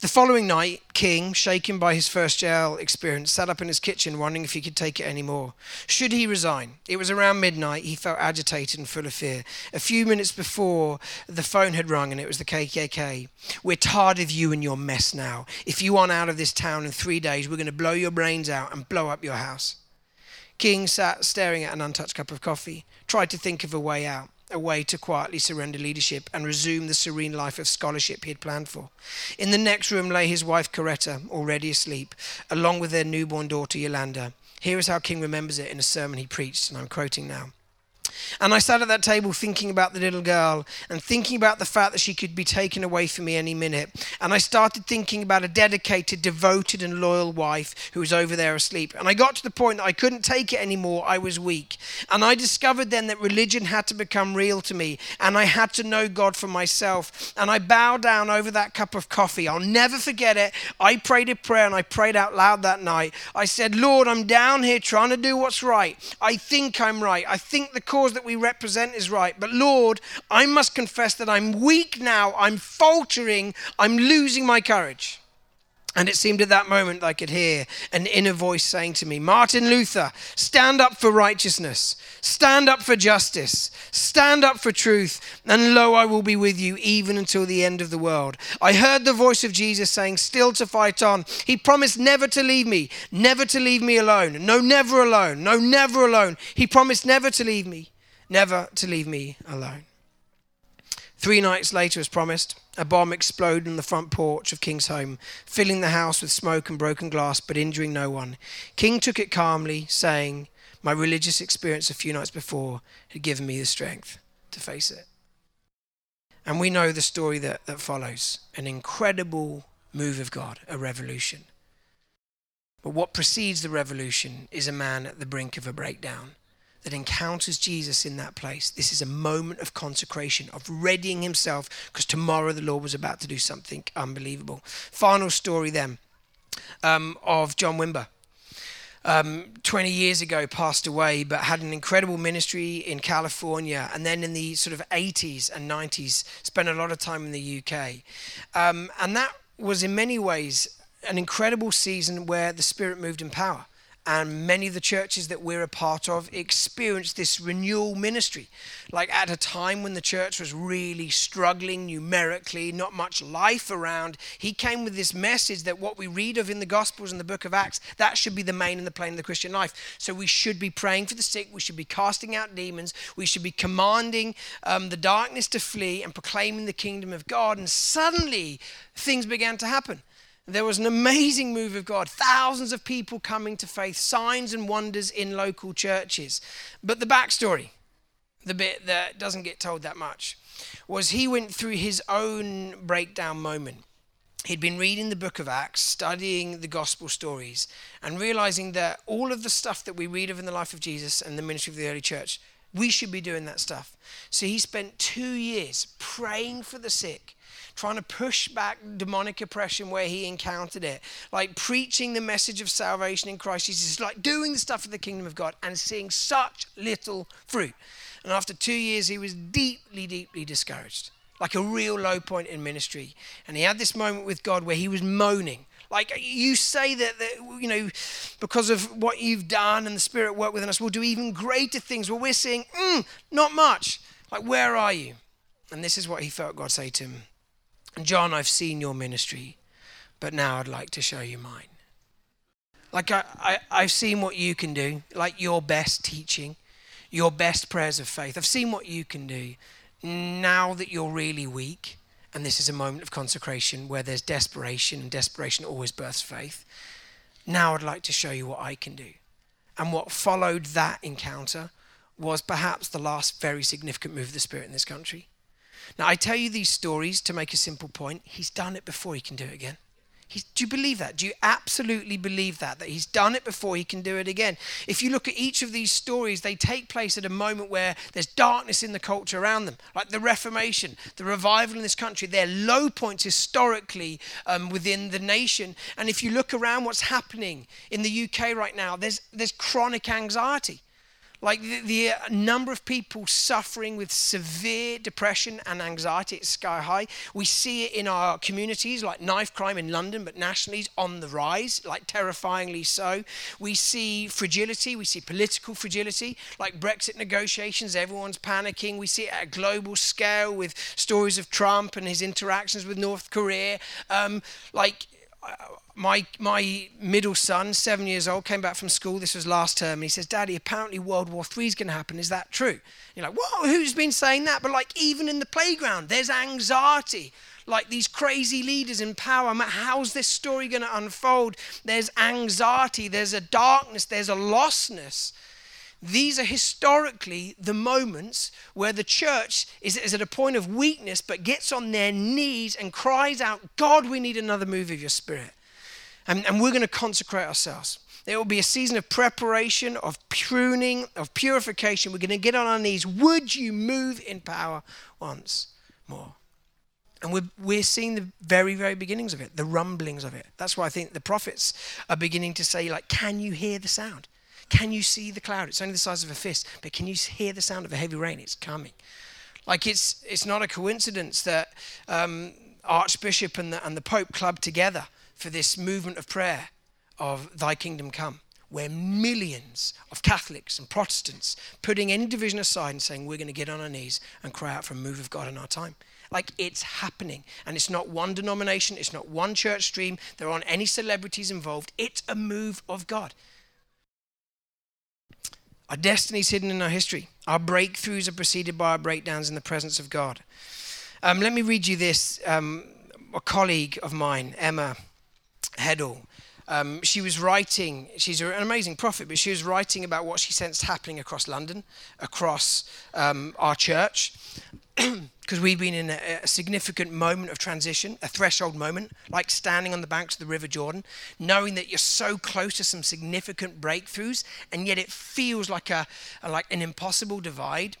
The following night, King, shaken by his first jail experience, sat up in his kitchen wondering if he could take it anymore. Should he resign? It was around midnight. He felt agitated and full of fear. A few minutes before, the phone had rung and it was the K K K. We're tired of you and your mess now. If you aren't out of this town in three days, we're going to blow your brains out and blow up your house. King sat staring at an untouched cup of coffee, tried to think of a way out. A way to quietly surrender leadership and resume the serene life of scholarship he had planned for. In the next room lay his wife Coretta, already asleep, along with their newborn daughter Yolanda. Here is how King remembers it in a sermon he preached, and I'm quoting now. And I sat at that table thinking about the little girl and thinking about the fact that she could be taken away from me any minute. And I started thinking about a dedicated, devoted and loyal wife who was over there asleep. And I got to the point that I couldn't take it anymore. I was weak. And I discovered then that religion had to become real to me and I had to know God for myself. And I bowed down over that cup of coffee. I'll never forget it. I prayed a prayer and I prayed out loud that night. I said, Lord, I'm down here trying to do what's right. I think I'm right. I think the cause that we represent is right. But Lord, I must confess that I'm weak now. I'm faltering. I'm losing my courage. And it seemed at that moment that I could hear an inner voice saying to me, Martin Luther, stand up for righteousness, stand up for justice, stand up for truth, and lo, I will be with you even until the end of the world. I heard the voice of Jesus saying, still to fight on. He promised never to leave me, never to leave me alone. No, never alone. No, never alone. He promised never to leave me, never to leave me alone. Three nights later, as promised, a bomb exploded on the front porch of King's home, filling the house with smoke and broken glass, but injuring no one. King took it calmly, saying, my religious experience a few nights before had given me the strength to face it. And we know the story that, that follows, an incredible move of God, a revolution. But what precedes the revolution is a man at the brink of a breakdown that encounters Jesus in that place. This is a moment of consecration, of readying himself, because tomorrow the Lord was about to do something unbelievable. Final story then um, of John Wimber. Um, twenty years ago, passed away, but had an incredible ministry in California. And then in the sort of eighties and nineties, spent a lot of time in the U K. Um, and that was in many ways an incredible season where the Spirit moved in power. And many of the churches that we're a part of experienced this renewal ministry. Like at a time when the church was really struggling numerically, not much life around, he came with this message that what we read of in the Gospels and the book of Acts, that should be the main and the plane of the Christian life. So we should be praying for the sick, we should be casting out demons, we should be commanding um, the darkness to flee and proclaiming the kingdom of God. And suddenly things began to happen. There was an amazing move of God, thousands of people coming to faith, signs and wonders in local churches. But the backstory, the bit that doesn't get told that much, was he went through his own breakdown moment. He'd been reading the book of Acts, studying the gospel stories, and realizing that all of the stuff that we read of in the life of Jesus and the ministry of the early church, we should be doing that stuff. So he spent two years praying for the sick, trying to push back demonic oppression where he encountered it, like preaching the message of salvation in Christ Jesus, like doing the stuff of the kingdom of God and seeing such little fruit. And after two years, he was deeply, deeply discouraged, like a real low point in ministry. And he had this moment with God where he was moaning. Like you say that, that, you know, because of what you've done and the Spirit work within us, we'll do even greater things. Well, we're seeing, mm, not much. Like, where are you? And this is what he felt God say to him. John, I've seen your ministry, but now I'd like to show you mine. Like I, I, I've seen what you can do, like your best teaching, your best prayers of faith. I've seen what you can do now that you're really weak. And this is a moment of consecration where there's desperation, and desperation always births faith. Now I'd like to show you what I can do. And what followed that encounter was perhaps the last very significant move of the Spirit in this country. Now, I tell you these stories to make a simple point. He's done it before, he can do it again. He's, do you believe that? Do you absolutely believe that? That he's done it before, he can do it again. If you look at each of these stories, they take place at a moment where there's darkness in the culture around them, like the Reformation, the revival in this country, their low points historically um, within the nation. And if you look around what's happening in the U K right now, there's there's chronic anxiety. Like the, the number of people suffering with severe depression and anxiety is sky high. We see it in our communities, like knife crime in London, but nationally it's on the rise, like terrifyingly so. We see fragility, we see political fragility, like Brexit negotiations, everyone's panicking. We see it at a global scale with stories of Trump and his interactions with North Korea. Um, like. My my middle son, seven years old, came back from school. This was last term. And he says, Daddy, apparently World War Three is going to happen. Is that true? And you're like, whoa, who's been saying that? But like even in the playground, there's anxiety. Like these crazy leaders in power. How's this story going to unfold? There's anxiety. There's a darkness. There's a lostness. These are historically the moments where the church is, is at a point of weakness, but gets on their knees and cries out, God, we need another move of your Spirit. And, and we're going to consecrate ourselves. There will be a season of preparation, of pruning, of purification. We're going to get on our knees. Would you move in power once more? And we're, we're seeing the very, very beginnings of it, the rumblings of it. That's why I think the prophets are beginning to say, like, can you hear the sound? Can you see the cloud? It's only the size of a fist, but can you hear the sound of a heavy rain? It's coming. Like, it's it's not a coincidence that um, Archbishop and the, and the Pope clubbed together for this movement of prayer of Thy Kingdom Come, where millions of Catholics and Protestants putting any division aside and saying, we're going to get on our knees and cry out for a move of God in our time. Like, it's happening. And it's not one denomination. It's not one church stream. There aren't any celebrities involved. It's a move of God. Our destiny's hidden in our history. Our breakthroughs are preceded by our breakdowns in the presence of God. Um, let me read you this. Um, a colleague of mine, Emma Heddle, um, she was writing, she's an amazing prophet, but she was writing about what she sensed happening across London, across um, our church, because we've been in a, a significant moment of transition, a threshold moment, like standing on the banks of the River Jordan, knowing that you're so close to some significant breakthroughs, and yet it feels like a, a like an impossible divide.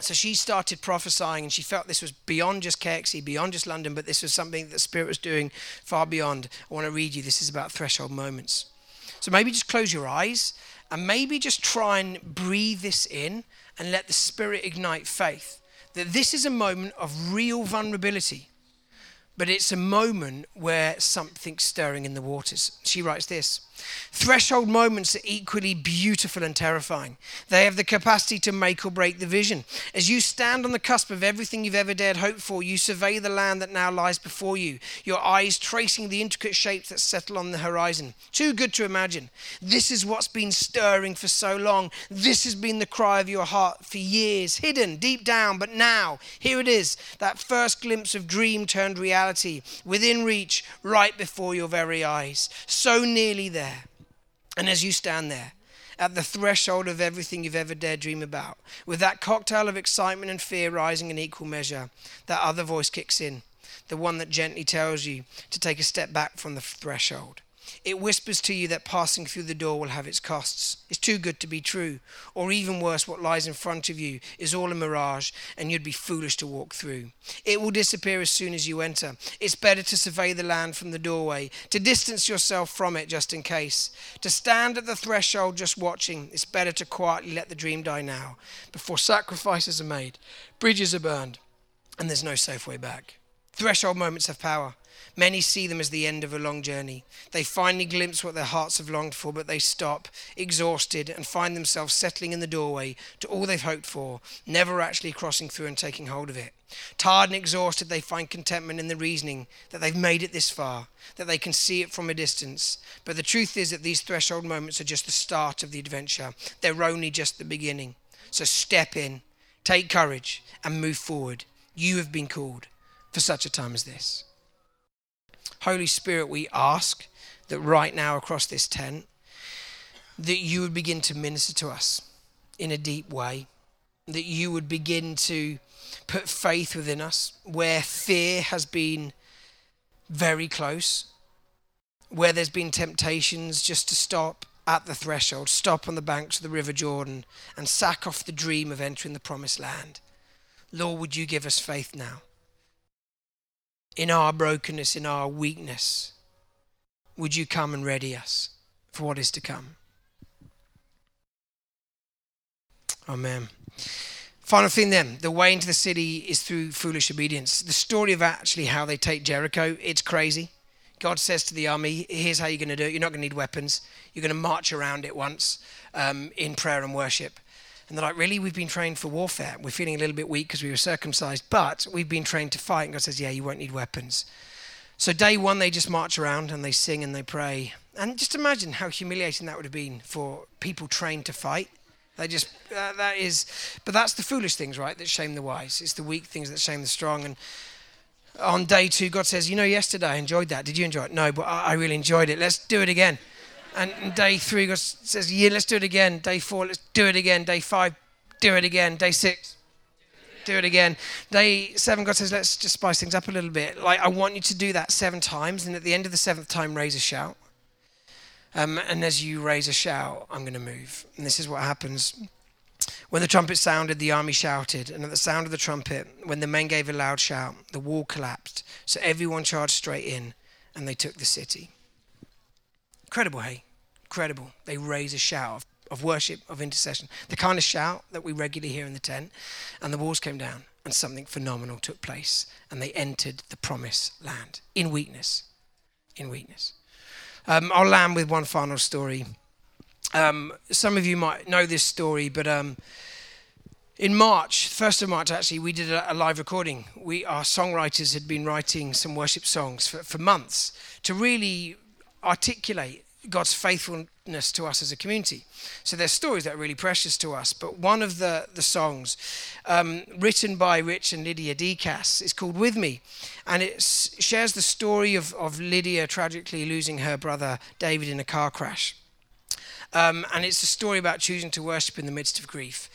So she started prophesying, and she felt this was beyond just K X C, beyond just London, but this was something that the Spirit was doing far beyond. I want to read you. This is about threshold moments. So maybe just close your eyes, and maybe just try and breathe this in, and let the Spirit ignite faith. That this is a moment of real vulnerability, but it's a moment where something's stirring in the waters. She writes this: threshold moments are equally beautiful and terrifying. They have the capacity to make or break the vision. As you stand on the cusp of everything you've ever dared hope for, you survey the land that now lies before you, your eyes tracing the intricate shapes that settle on the horizon. Too good to imagine. This is what's been stirring for so long. This has been the cry of your heart for years, hidden deep down, but now, here it is, that first glimpse of dream turned reality, within reach, right before your very eyes. So nearly there. And as you stand there, at the threshold of everything you've ever dared dream about, with that cocktail of excitement and fear rising in equal measure, that other voice kicks in, the one that gently tells you to take a step back from the threshold. It whispers to you that passing through the door will have its costs. It's too good to be true. Or even worse, what lies in front of you is all a mirage, and you'd be foolish to walk through. It will disappear as soon as you enter. It's better to survey the land from the doorway, to distance yourself from it just in case. To stand at the threshold just watching, it's better to quietly let the dream die now, before sacrifices are made, bridges are burned, and there's no safe way back. Threshold moments have power. Many see them as the end of a long journey. They finally glimpse what their hearts have longed for, but they stop, exhausted, and find themselves settling in the doorway to all they've hoped for, never actually crossing through and taking hold of it. Tired and exhausted, they find contentment in the reasoning that they've made it this far, that they can see it from a distance. But the truth is that these threshold moments are just the start of the adventure. They're only just the beginning. So step in, take courage, and move forward. You have been called for such a time as this. Holy Spirit, we ask that right now across this tent, that you would begin to minister to us in a deep way, that you would begin to put faith within us where fear has been very close, where there's been temptations just to stop at the threshold, stop on the banks of the River Jordan, and sack off the dream of entering the Promised Land. Lord, would you give us faith now? In our brokenness, in our weakness, would you come and ready us for what is to come? Amen. Final thing then, the way into the city is through foolish obedience. The story of actually how they take Jericho, it's crazy. God says to the army, here's how you're going to do it. You're not going to need weapons. You're going to march around it once um, in prayer and worship. And they're like, really? We've been trained for warfare. We're feeling a little bit weak because we were circumcised, but we've been trained to fight. And God says, yeah, you won't need weapons. So day one, they just march around and they sing and they pray. And just imagine how humiliating that would have been for people trained to fight. They just, uh, that is, but that's the foolish things, right, that shame the wise. It's the weak things that shame the strong. And on day two, God says, you know, yesterday I enjoyed that. Did you enjoy it? No, but I really enjoyed it. Let's do it again. And, and day three, God says, yeah, let's do it again. Day four, let's do it again. Day five, do it again. Day six, do it again. Day seven, God says, let's just spice things up a little bit. Like, I want you to do that seven times, and at the end of the seventh time, raise a shout. Um, and as you raise a shout, I'm going to move. And this is what happens. When the trumpet sounded, the army shouted. And at the sound of the trumpet, when the men gave a loud shout, the wall collapsed. So everyone charged straight in, and they took the city. Incredible, hey? Incredible. They raise a shout of, of worship, of intercession. The kind of shout that we regularly hear in the tent. And the walls came down, and something phenomenal took place. And they entered the Promised Land in weakness. In weakness. Um, I'll land with one final story. Um, some of you might know this story, but um, in March, first of March, actually, we did a, a live recording. We, our songwriters had been writing some worship songs for, for months to really articulate God's faithfulness to us as a community. So there's stories that are really precious to us. But one of the, the songs um, written by Rich and Lydia Decas is called With Me. And it s- shares the story of, of Lydia tragically losing her brother David in a car crash. Um, and it's a story about choosing to worship in the midst of grief.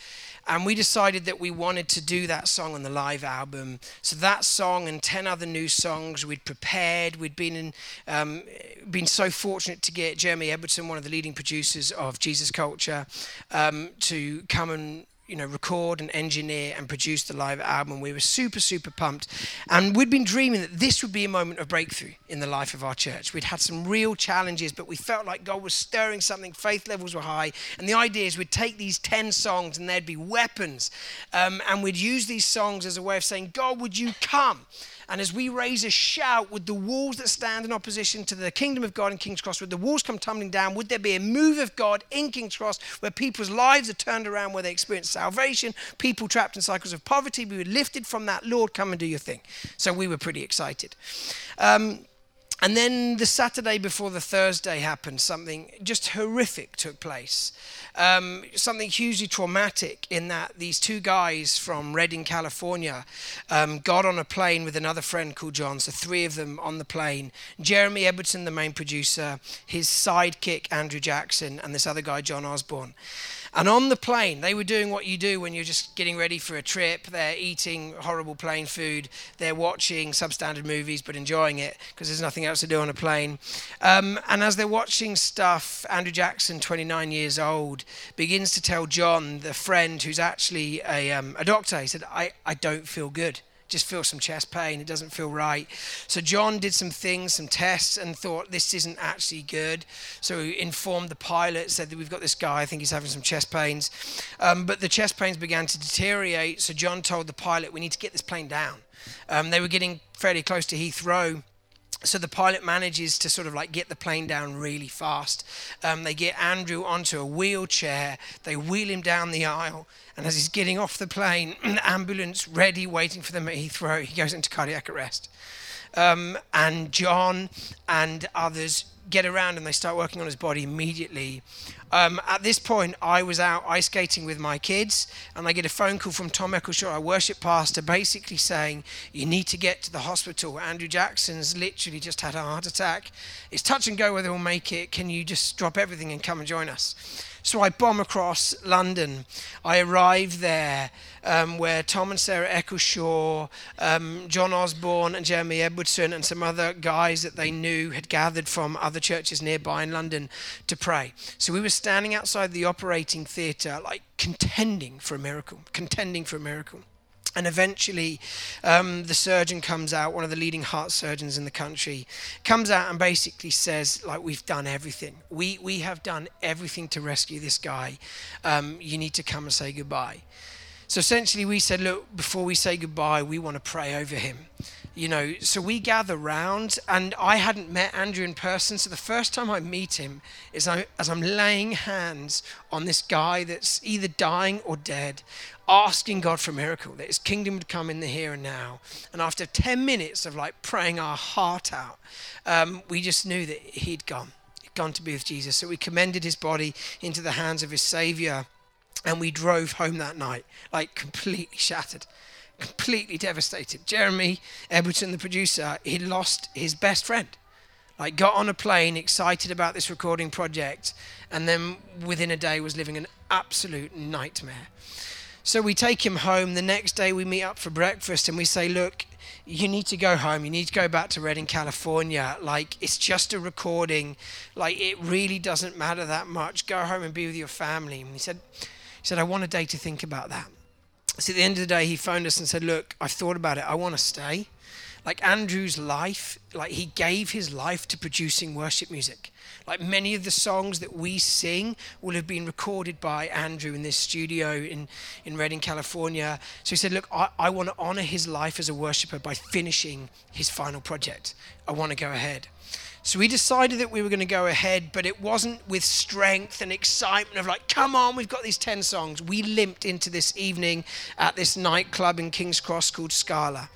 And we decided that we wanted to do that song on the live album. So that song and ten other new songs we'd prepared. We'd been in, um, been so fortunate to get Jeremy Edwardson, one of the leading producers of Jesus Culture, um, to come and you know record and engineer and produce the live album. We were super, super pumped. And we'd been dreaming that this would be a moment of breakthrough in the life of our church. We'd had some real challenges, but we felt like God was stirring something. Faith levels were high. And the idea is we'd take these ten songs and they'd be weapons. Um, and we'd use these songs as a way of saying, God, would you come? And as we raise a shout, would the walls that stand in opposition to the kingdom of God in King's Cross, would the walls come tumbling down? Would there be a move of God in King's Cross where people's lives are turned around, where they experience salvation, people trapped in cycles of poverty? We were lifted from that. Lord, come and do your thing. So we were pretty excited. Um, and then the Saturday before the Thursday happened, something just horrific took place. Um, something hugely traumatic in that these two guys from Redding, California, um, got on a plane with another friend called John, so three of them on the plane. Jeremy Edwardson, the main producer, his sidekick, Andrew Jackson, and this other guy, John Osborne. And on the plane, they were doing what you do when you're just getting ready for a trip. They're eating horrible plane food. They're watching substandard movies, but enjoying it because there's nothing else to do on a plane. Um, and as they're watching stuff, Andrew Jackson, twenty-nine years old, begins to tell John, the friend who's actually a, um, a doctor, he said, I, I don't feel good. Just feel some chest pain. It doesn't feel right. So John did some things, some tests, and thought this isn't actually good. So he informed the pilot, said that we've got this guy. I think he's having some chest pains. Um, but the chest pains began to deteriorate. So John told the pilot, we need to get this plane down. Um, they were getting fairly close to Heathrow. So the pilot manages to sort of like get the plane down really fast. Um, they get Andrew onto a wheelchair. They wheel him down the aisle. And as he's getting off the plane, the ambulance ready, waiting for them at Heathrow, he goes into cardiac arrest. Um, and John and others get around and they start working on his body immediately. Um, at this point, I was out ice skating with my kids, and I get a phone call from Tom Eccleshaw, our worship pastor, basically saying, you need to get to the hospital. Andrew Jackson's literally just had a heart attack. It's touch and go whether he'll make it. Can you just drop everything and come and join us? So I bomb across London. I arrive there um, where Tom and Sarah Eccleshaw, um, John Osborne and Jeremy Edwardson and some other guys that they knew had gathered from other churches nearby in London to pray. So we were standing outside the operating theatre, like contending for a miracle, contending for a miracle. And eventually um, the surgeon comes out, one of the leading heart surgeons in the country, comes out and basically says, like, we've done everything. We we have done everything to rescue this guy. Um, you need to come and say goodbye. So essentially we said, look, before we say goodbye, we want to pray over him. You know, so we gather round, and I hadn't met Andrew in person, so the first time I meet him is I, as I'm laying hands on this guy that's either dying or dead, asking God for a miracle, that his kingdom would come in the here and now. And after ten minutes of like praying our heart out, um, we just knew that he'd gone, he'd gone to be with Jesus. So we commended his body into the hands of his Savior, and we drove home that night, like completely shattered. Completely devastated. Jeremy Edwardson, the producer, he lost his best friend. Like, got on a plane, excited about this recording project, and then within a day was living an absolute nightmare. So we take him home. The next day we meet up for breakfast and we say, look, you need to go home. You need to go back to Redding, California. Like, it's just a recording. Like, it really doesn't matter that much. Go home and be with your family. And he said, he said, I want a day to think about that. So at the end of the day, he phoned us and said, look, I've thought about it. I want to stay. Like, Andrew's life, like, he gave his life to producing worship music. Like, many of the songs that we sing will have been recorded by Andrew in this studio in, in Redding, California. So he said, look, I, I want to honor his life as a worshiper by finishing his final project. I want to go ahead. So we decided that we were going to go ahead, but it wasn't with strength and excitement of like, come on, we've got these ten songs. We limped into this evening at this nightclub in King's Cross called Scala.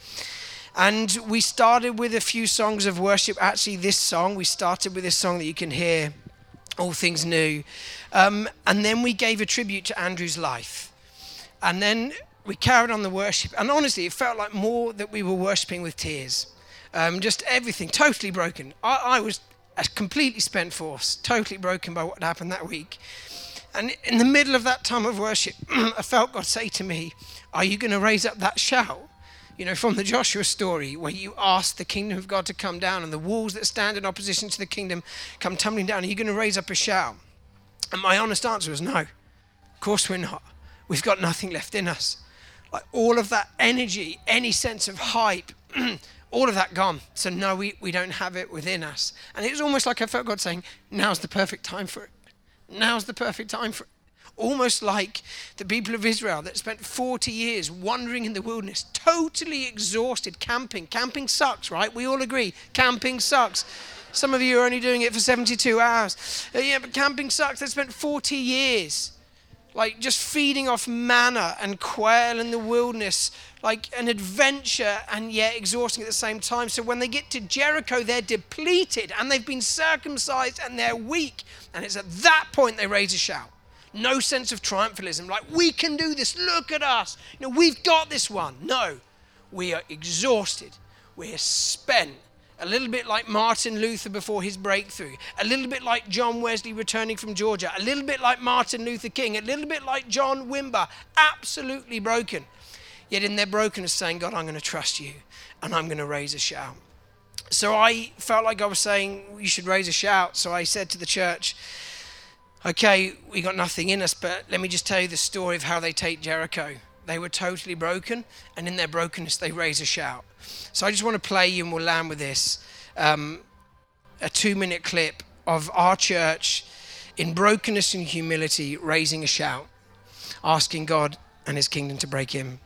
And we started with a few songs of worship. Actually, this song, we started with this song that you can hear, All Things New. Um, and then we gave a tribute to Andrew's life. And then we carried on the worship. And honestly, it felt like more that we were worshiping with tears. Um, just everything, totally broken. I, I was a completely spent force, totally broken by what happened that week. And in the middle of that time of worship, I felt God say to me, are you going to raise up that shout? You know, from the Joshua story, where you ask the kingdom of God to come down and the walls that stand in opposition to the kingdom come tumbling down. Are you going to raise up a shout? And my honest answer was no. Of course we're not. We've got nothing left in us. Like, all of that energy, any sense of hype, all of that gone. So no, we, we don't have it within us. And it was almost like I felt God saying, now's the perfect time for it. Now's the perfect time for it. Almost like the people of Israel that spent forty years wandering in the wilderness, totally exhausted, camping. Camping sucks, right? We all agree. Camping sucks. Some of you are only doing it for seventy-two hours. Uh, yeah, but camping sucks. They spent forty years, like, just feeding off manna and quail in the wilderness, like an adventure and yet exhausting at the same time. So when they get to Jericho, they're depleted and they've been circumcised and they're weak. And it's at that point they raise a shout. No sense of triumphalism, like, we can do this, look at us, you know, we've got this one. No, we are exhausted, we're spent. A little bit like Martin Luther before his breakthrough, a little bit like John Wesley returning from Georgia, a little bit like Martin Luther King, a little bit like John Wimber, absolutely broken. Yet in their brokenness saying, God, I'm going to trust you and I'm going to raise a shout. So I felt like I was saying, you should raise a shout. So I said to the church, okay, we got nothing in us, but let me just tell you the story of how they take Jericho. They were totally broken, and in their brokenness, they raise a shout. So I just want to play you, and we'll land with this, um, a two-minute clip of our church in brokenness and humility, raising a shout, asking God and his kingdom to break in.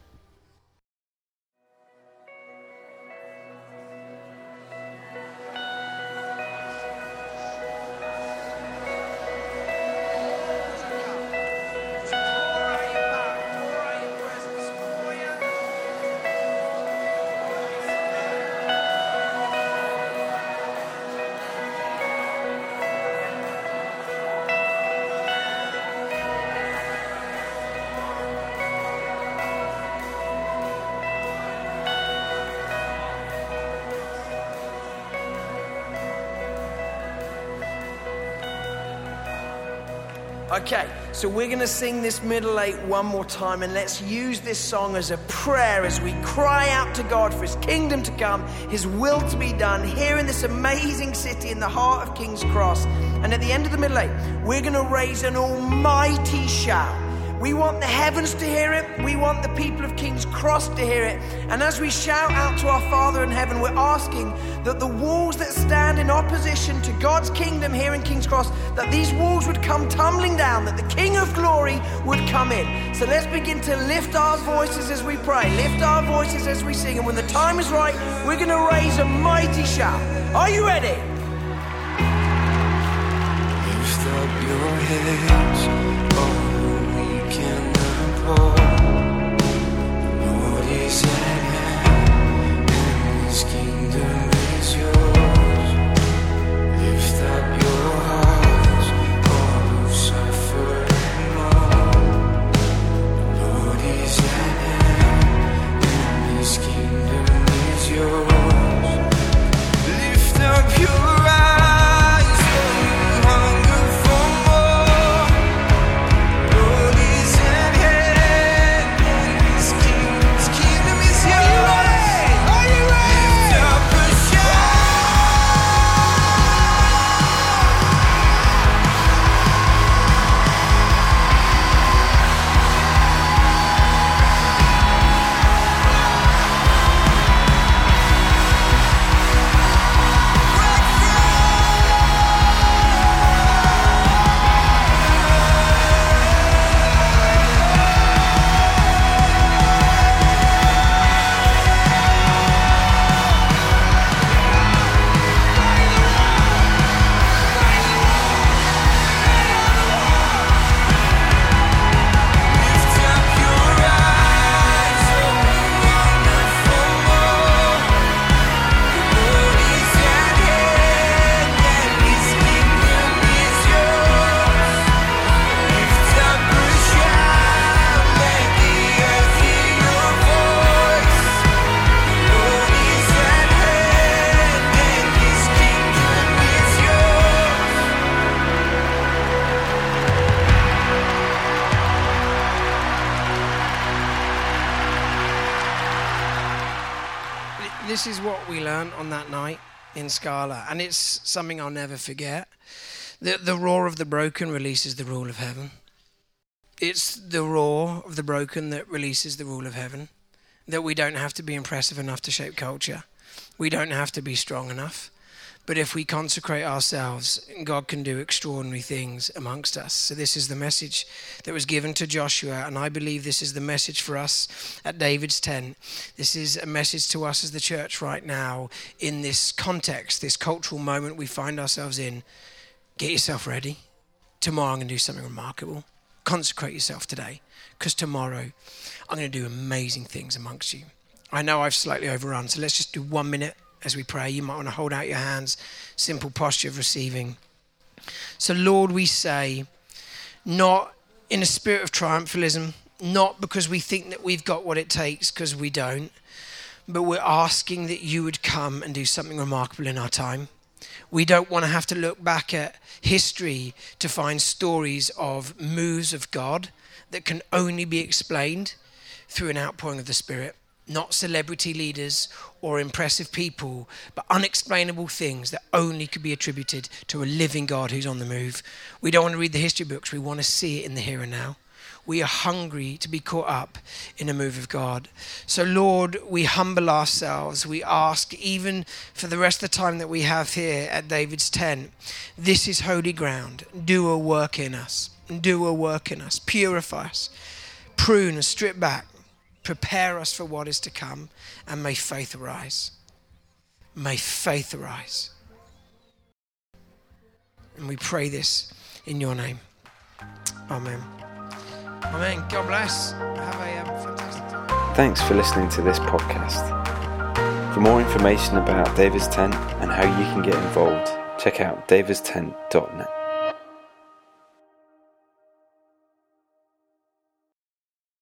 Okay, so we're going to sing this middle eight one more time, and let's use this song as a prayer as we cry out to God for his kingdom to come, his will to be done here in this amazing city in the heart of King's Cross. And at the end of the middle eight, we're going to raise an almighty shout. We want the heavens to hear it. We want the people of King's Cross to hear it. And as we shout out to our Father in heaven, we're asking that the walls that stand in opposition to God's kingdom here in King's Cross, that these walls would come tumbling down, that the King of Glory would come in. So let's begin to lift our voices as we pray, lift our voices as we sing. And when the time is right, we're going to raise a mighty shout. Are you ready? Lift up your heads, oh. Can report the Lord is at hand, and his kingdom is yours. Lift up your hearts, all who suffer and mourn. The Lord is at hand, and his kingdom is yours. Lift up your eyes. this is what we learned on that night in Scala, and it's something I'll never forget. The, the roar of the broken releases the rule of heaven. It's the roar of the broken that releases the rule of heaven, that we don't have to be impressive enough to shape culture. We don't have to be strong enough. But if we consecrate ourselves, God can do extraordinary things amongst us. So this is the message that was given to Joshua, and I believe this is the message for us at David's Tent. This is a message to us as the church right now in this context, this cultural moment we find ourselves in. Get yourself ready. Tomorrow I'm going to do something remarkable. Consecrate yourself today, because tomorrow I'm going to do amazing things amongst you. I know I've slightly overrun, so let's just do one minute as we pray. You might want to hold out your hands, simple posture of receiving. So Lord, we say, not in a spirit of triumphalism, not because we think that we've got what it takes, because we don't, but we're asking that you would come and do something remarkable in our time. We don't want to have to look back at history to find stories of moves of God that can only be explained through an outpouring of the Spirit. Not celebrity leaders or impressive people, but unexplainable things that only could be attributed to a living God who's on the move. We don't want to read the history books. We want to see it in the here and now. We are hungry to be caught up in a move of God. So, Lord, we humble ourselves. We ask, even for the rest of the time that we have here at David's Tent, this is holy ground. Do a work in us. Do a work in us. Purify us. Prune and strip back. Prepare us for what is to come, and may faith arise. May faith arise. And we pray this in your name. Amen. Amen. God bless. Have a um, fantastic time. Thanks for listening to this podcast. For more information about David's Tent and how you can get involved, check out davids tent dot net.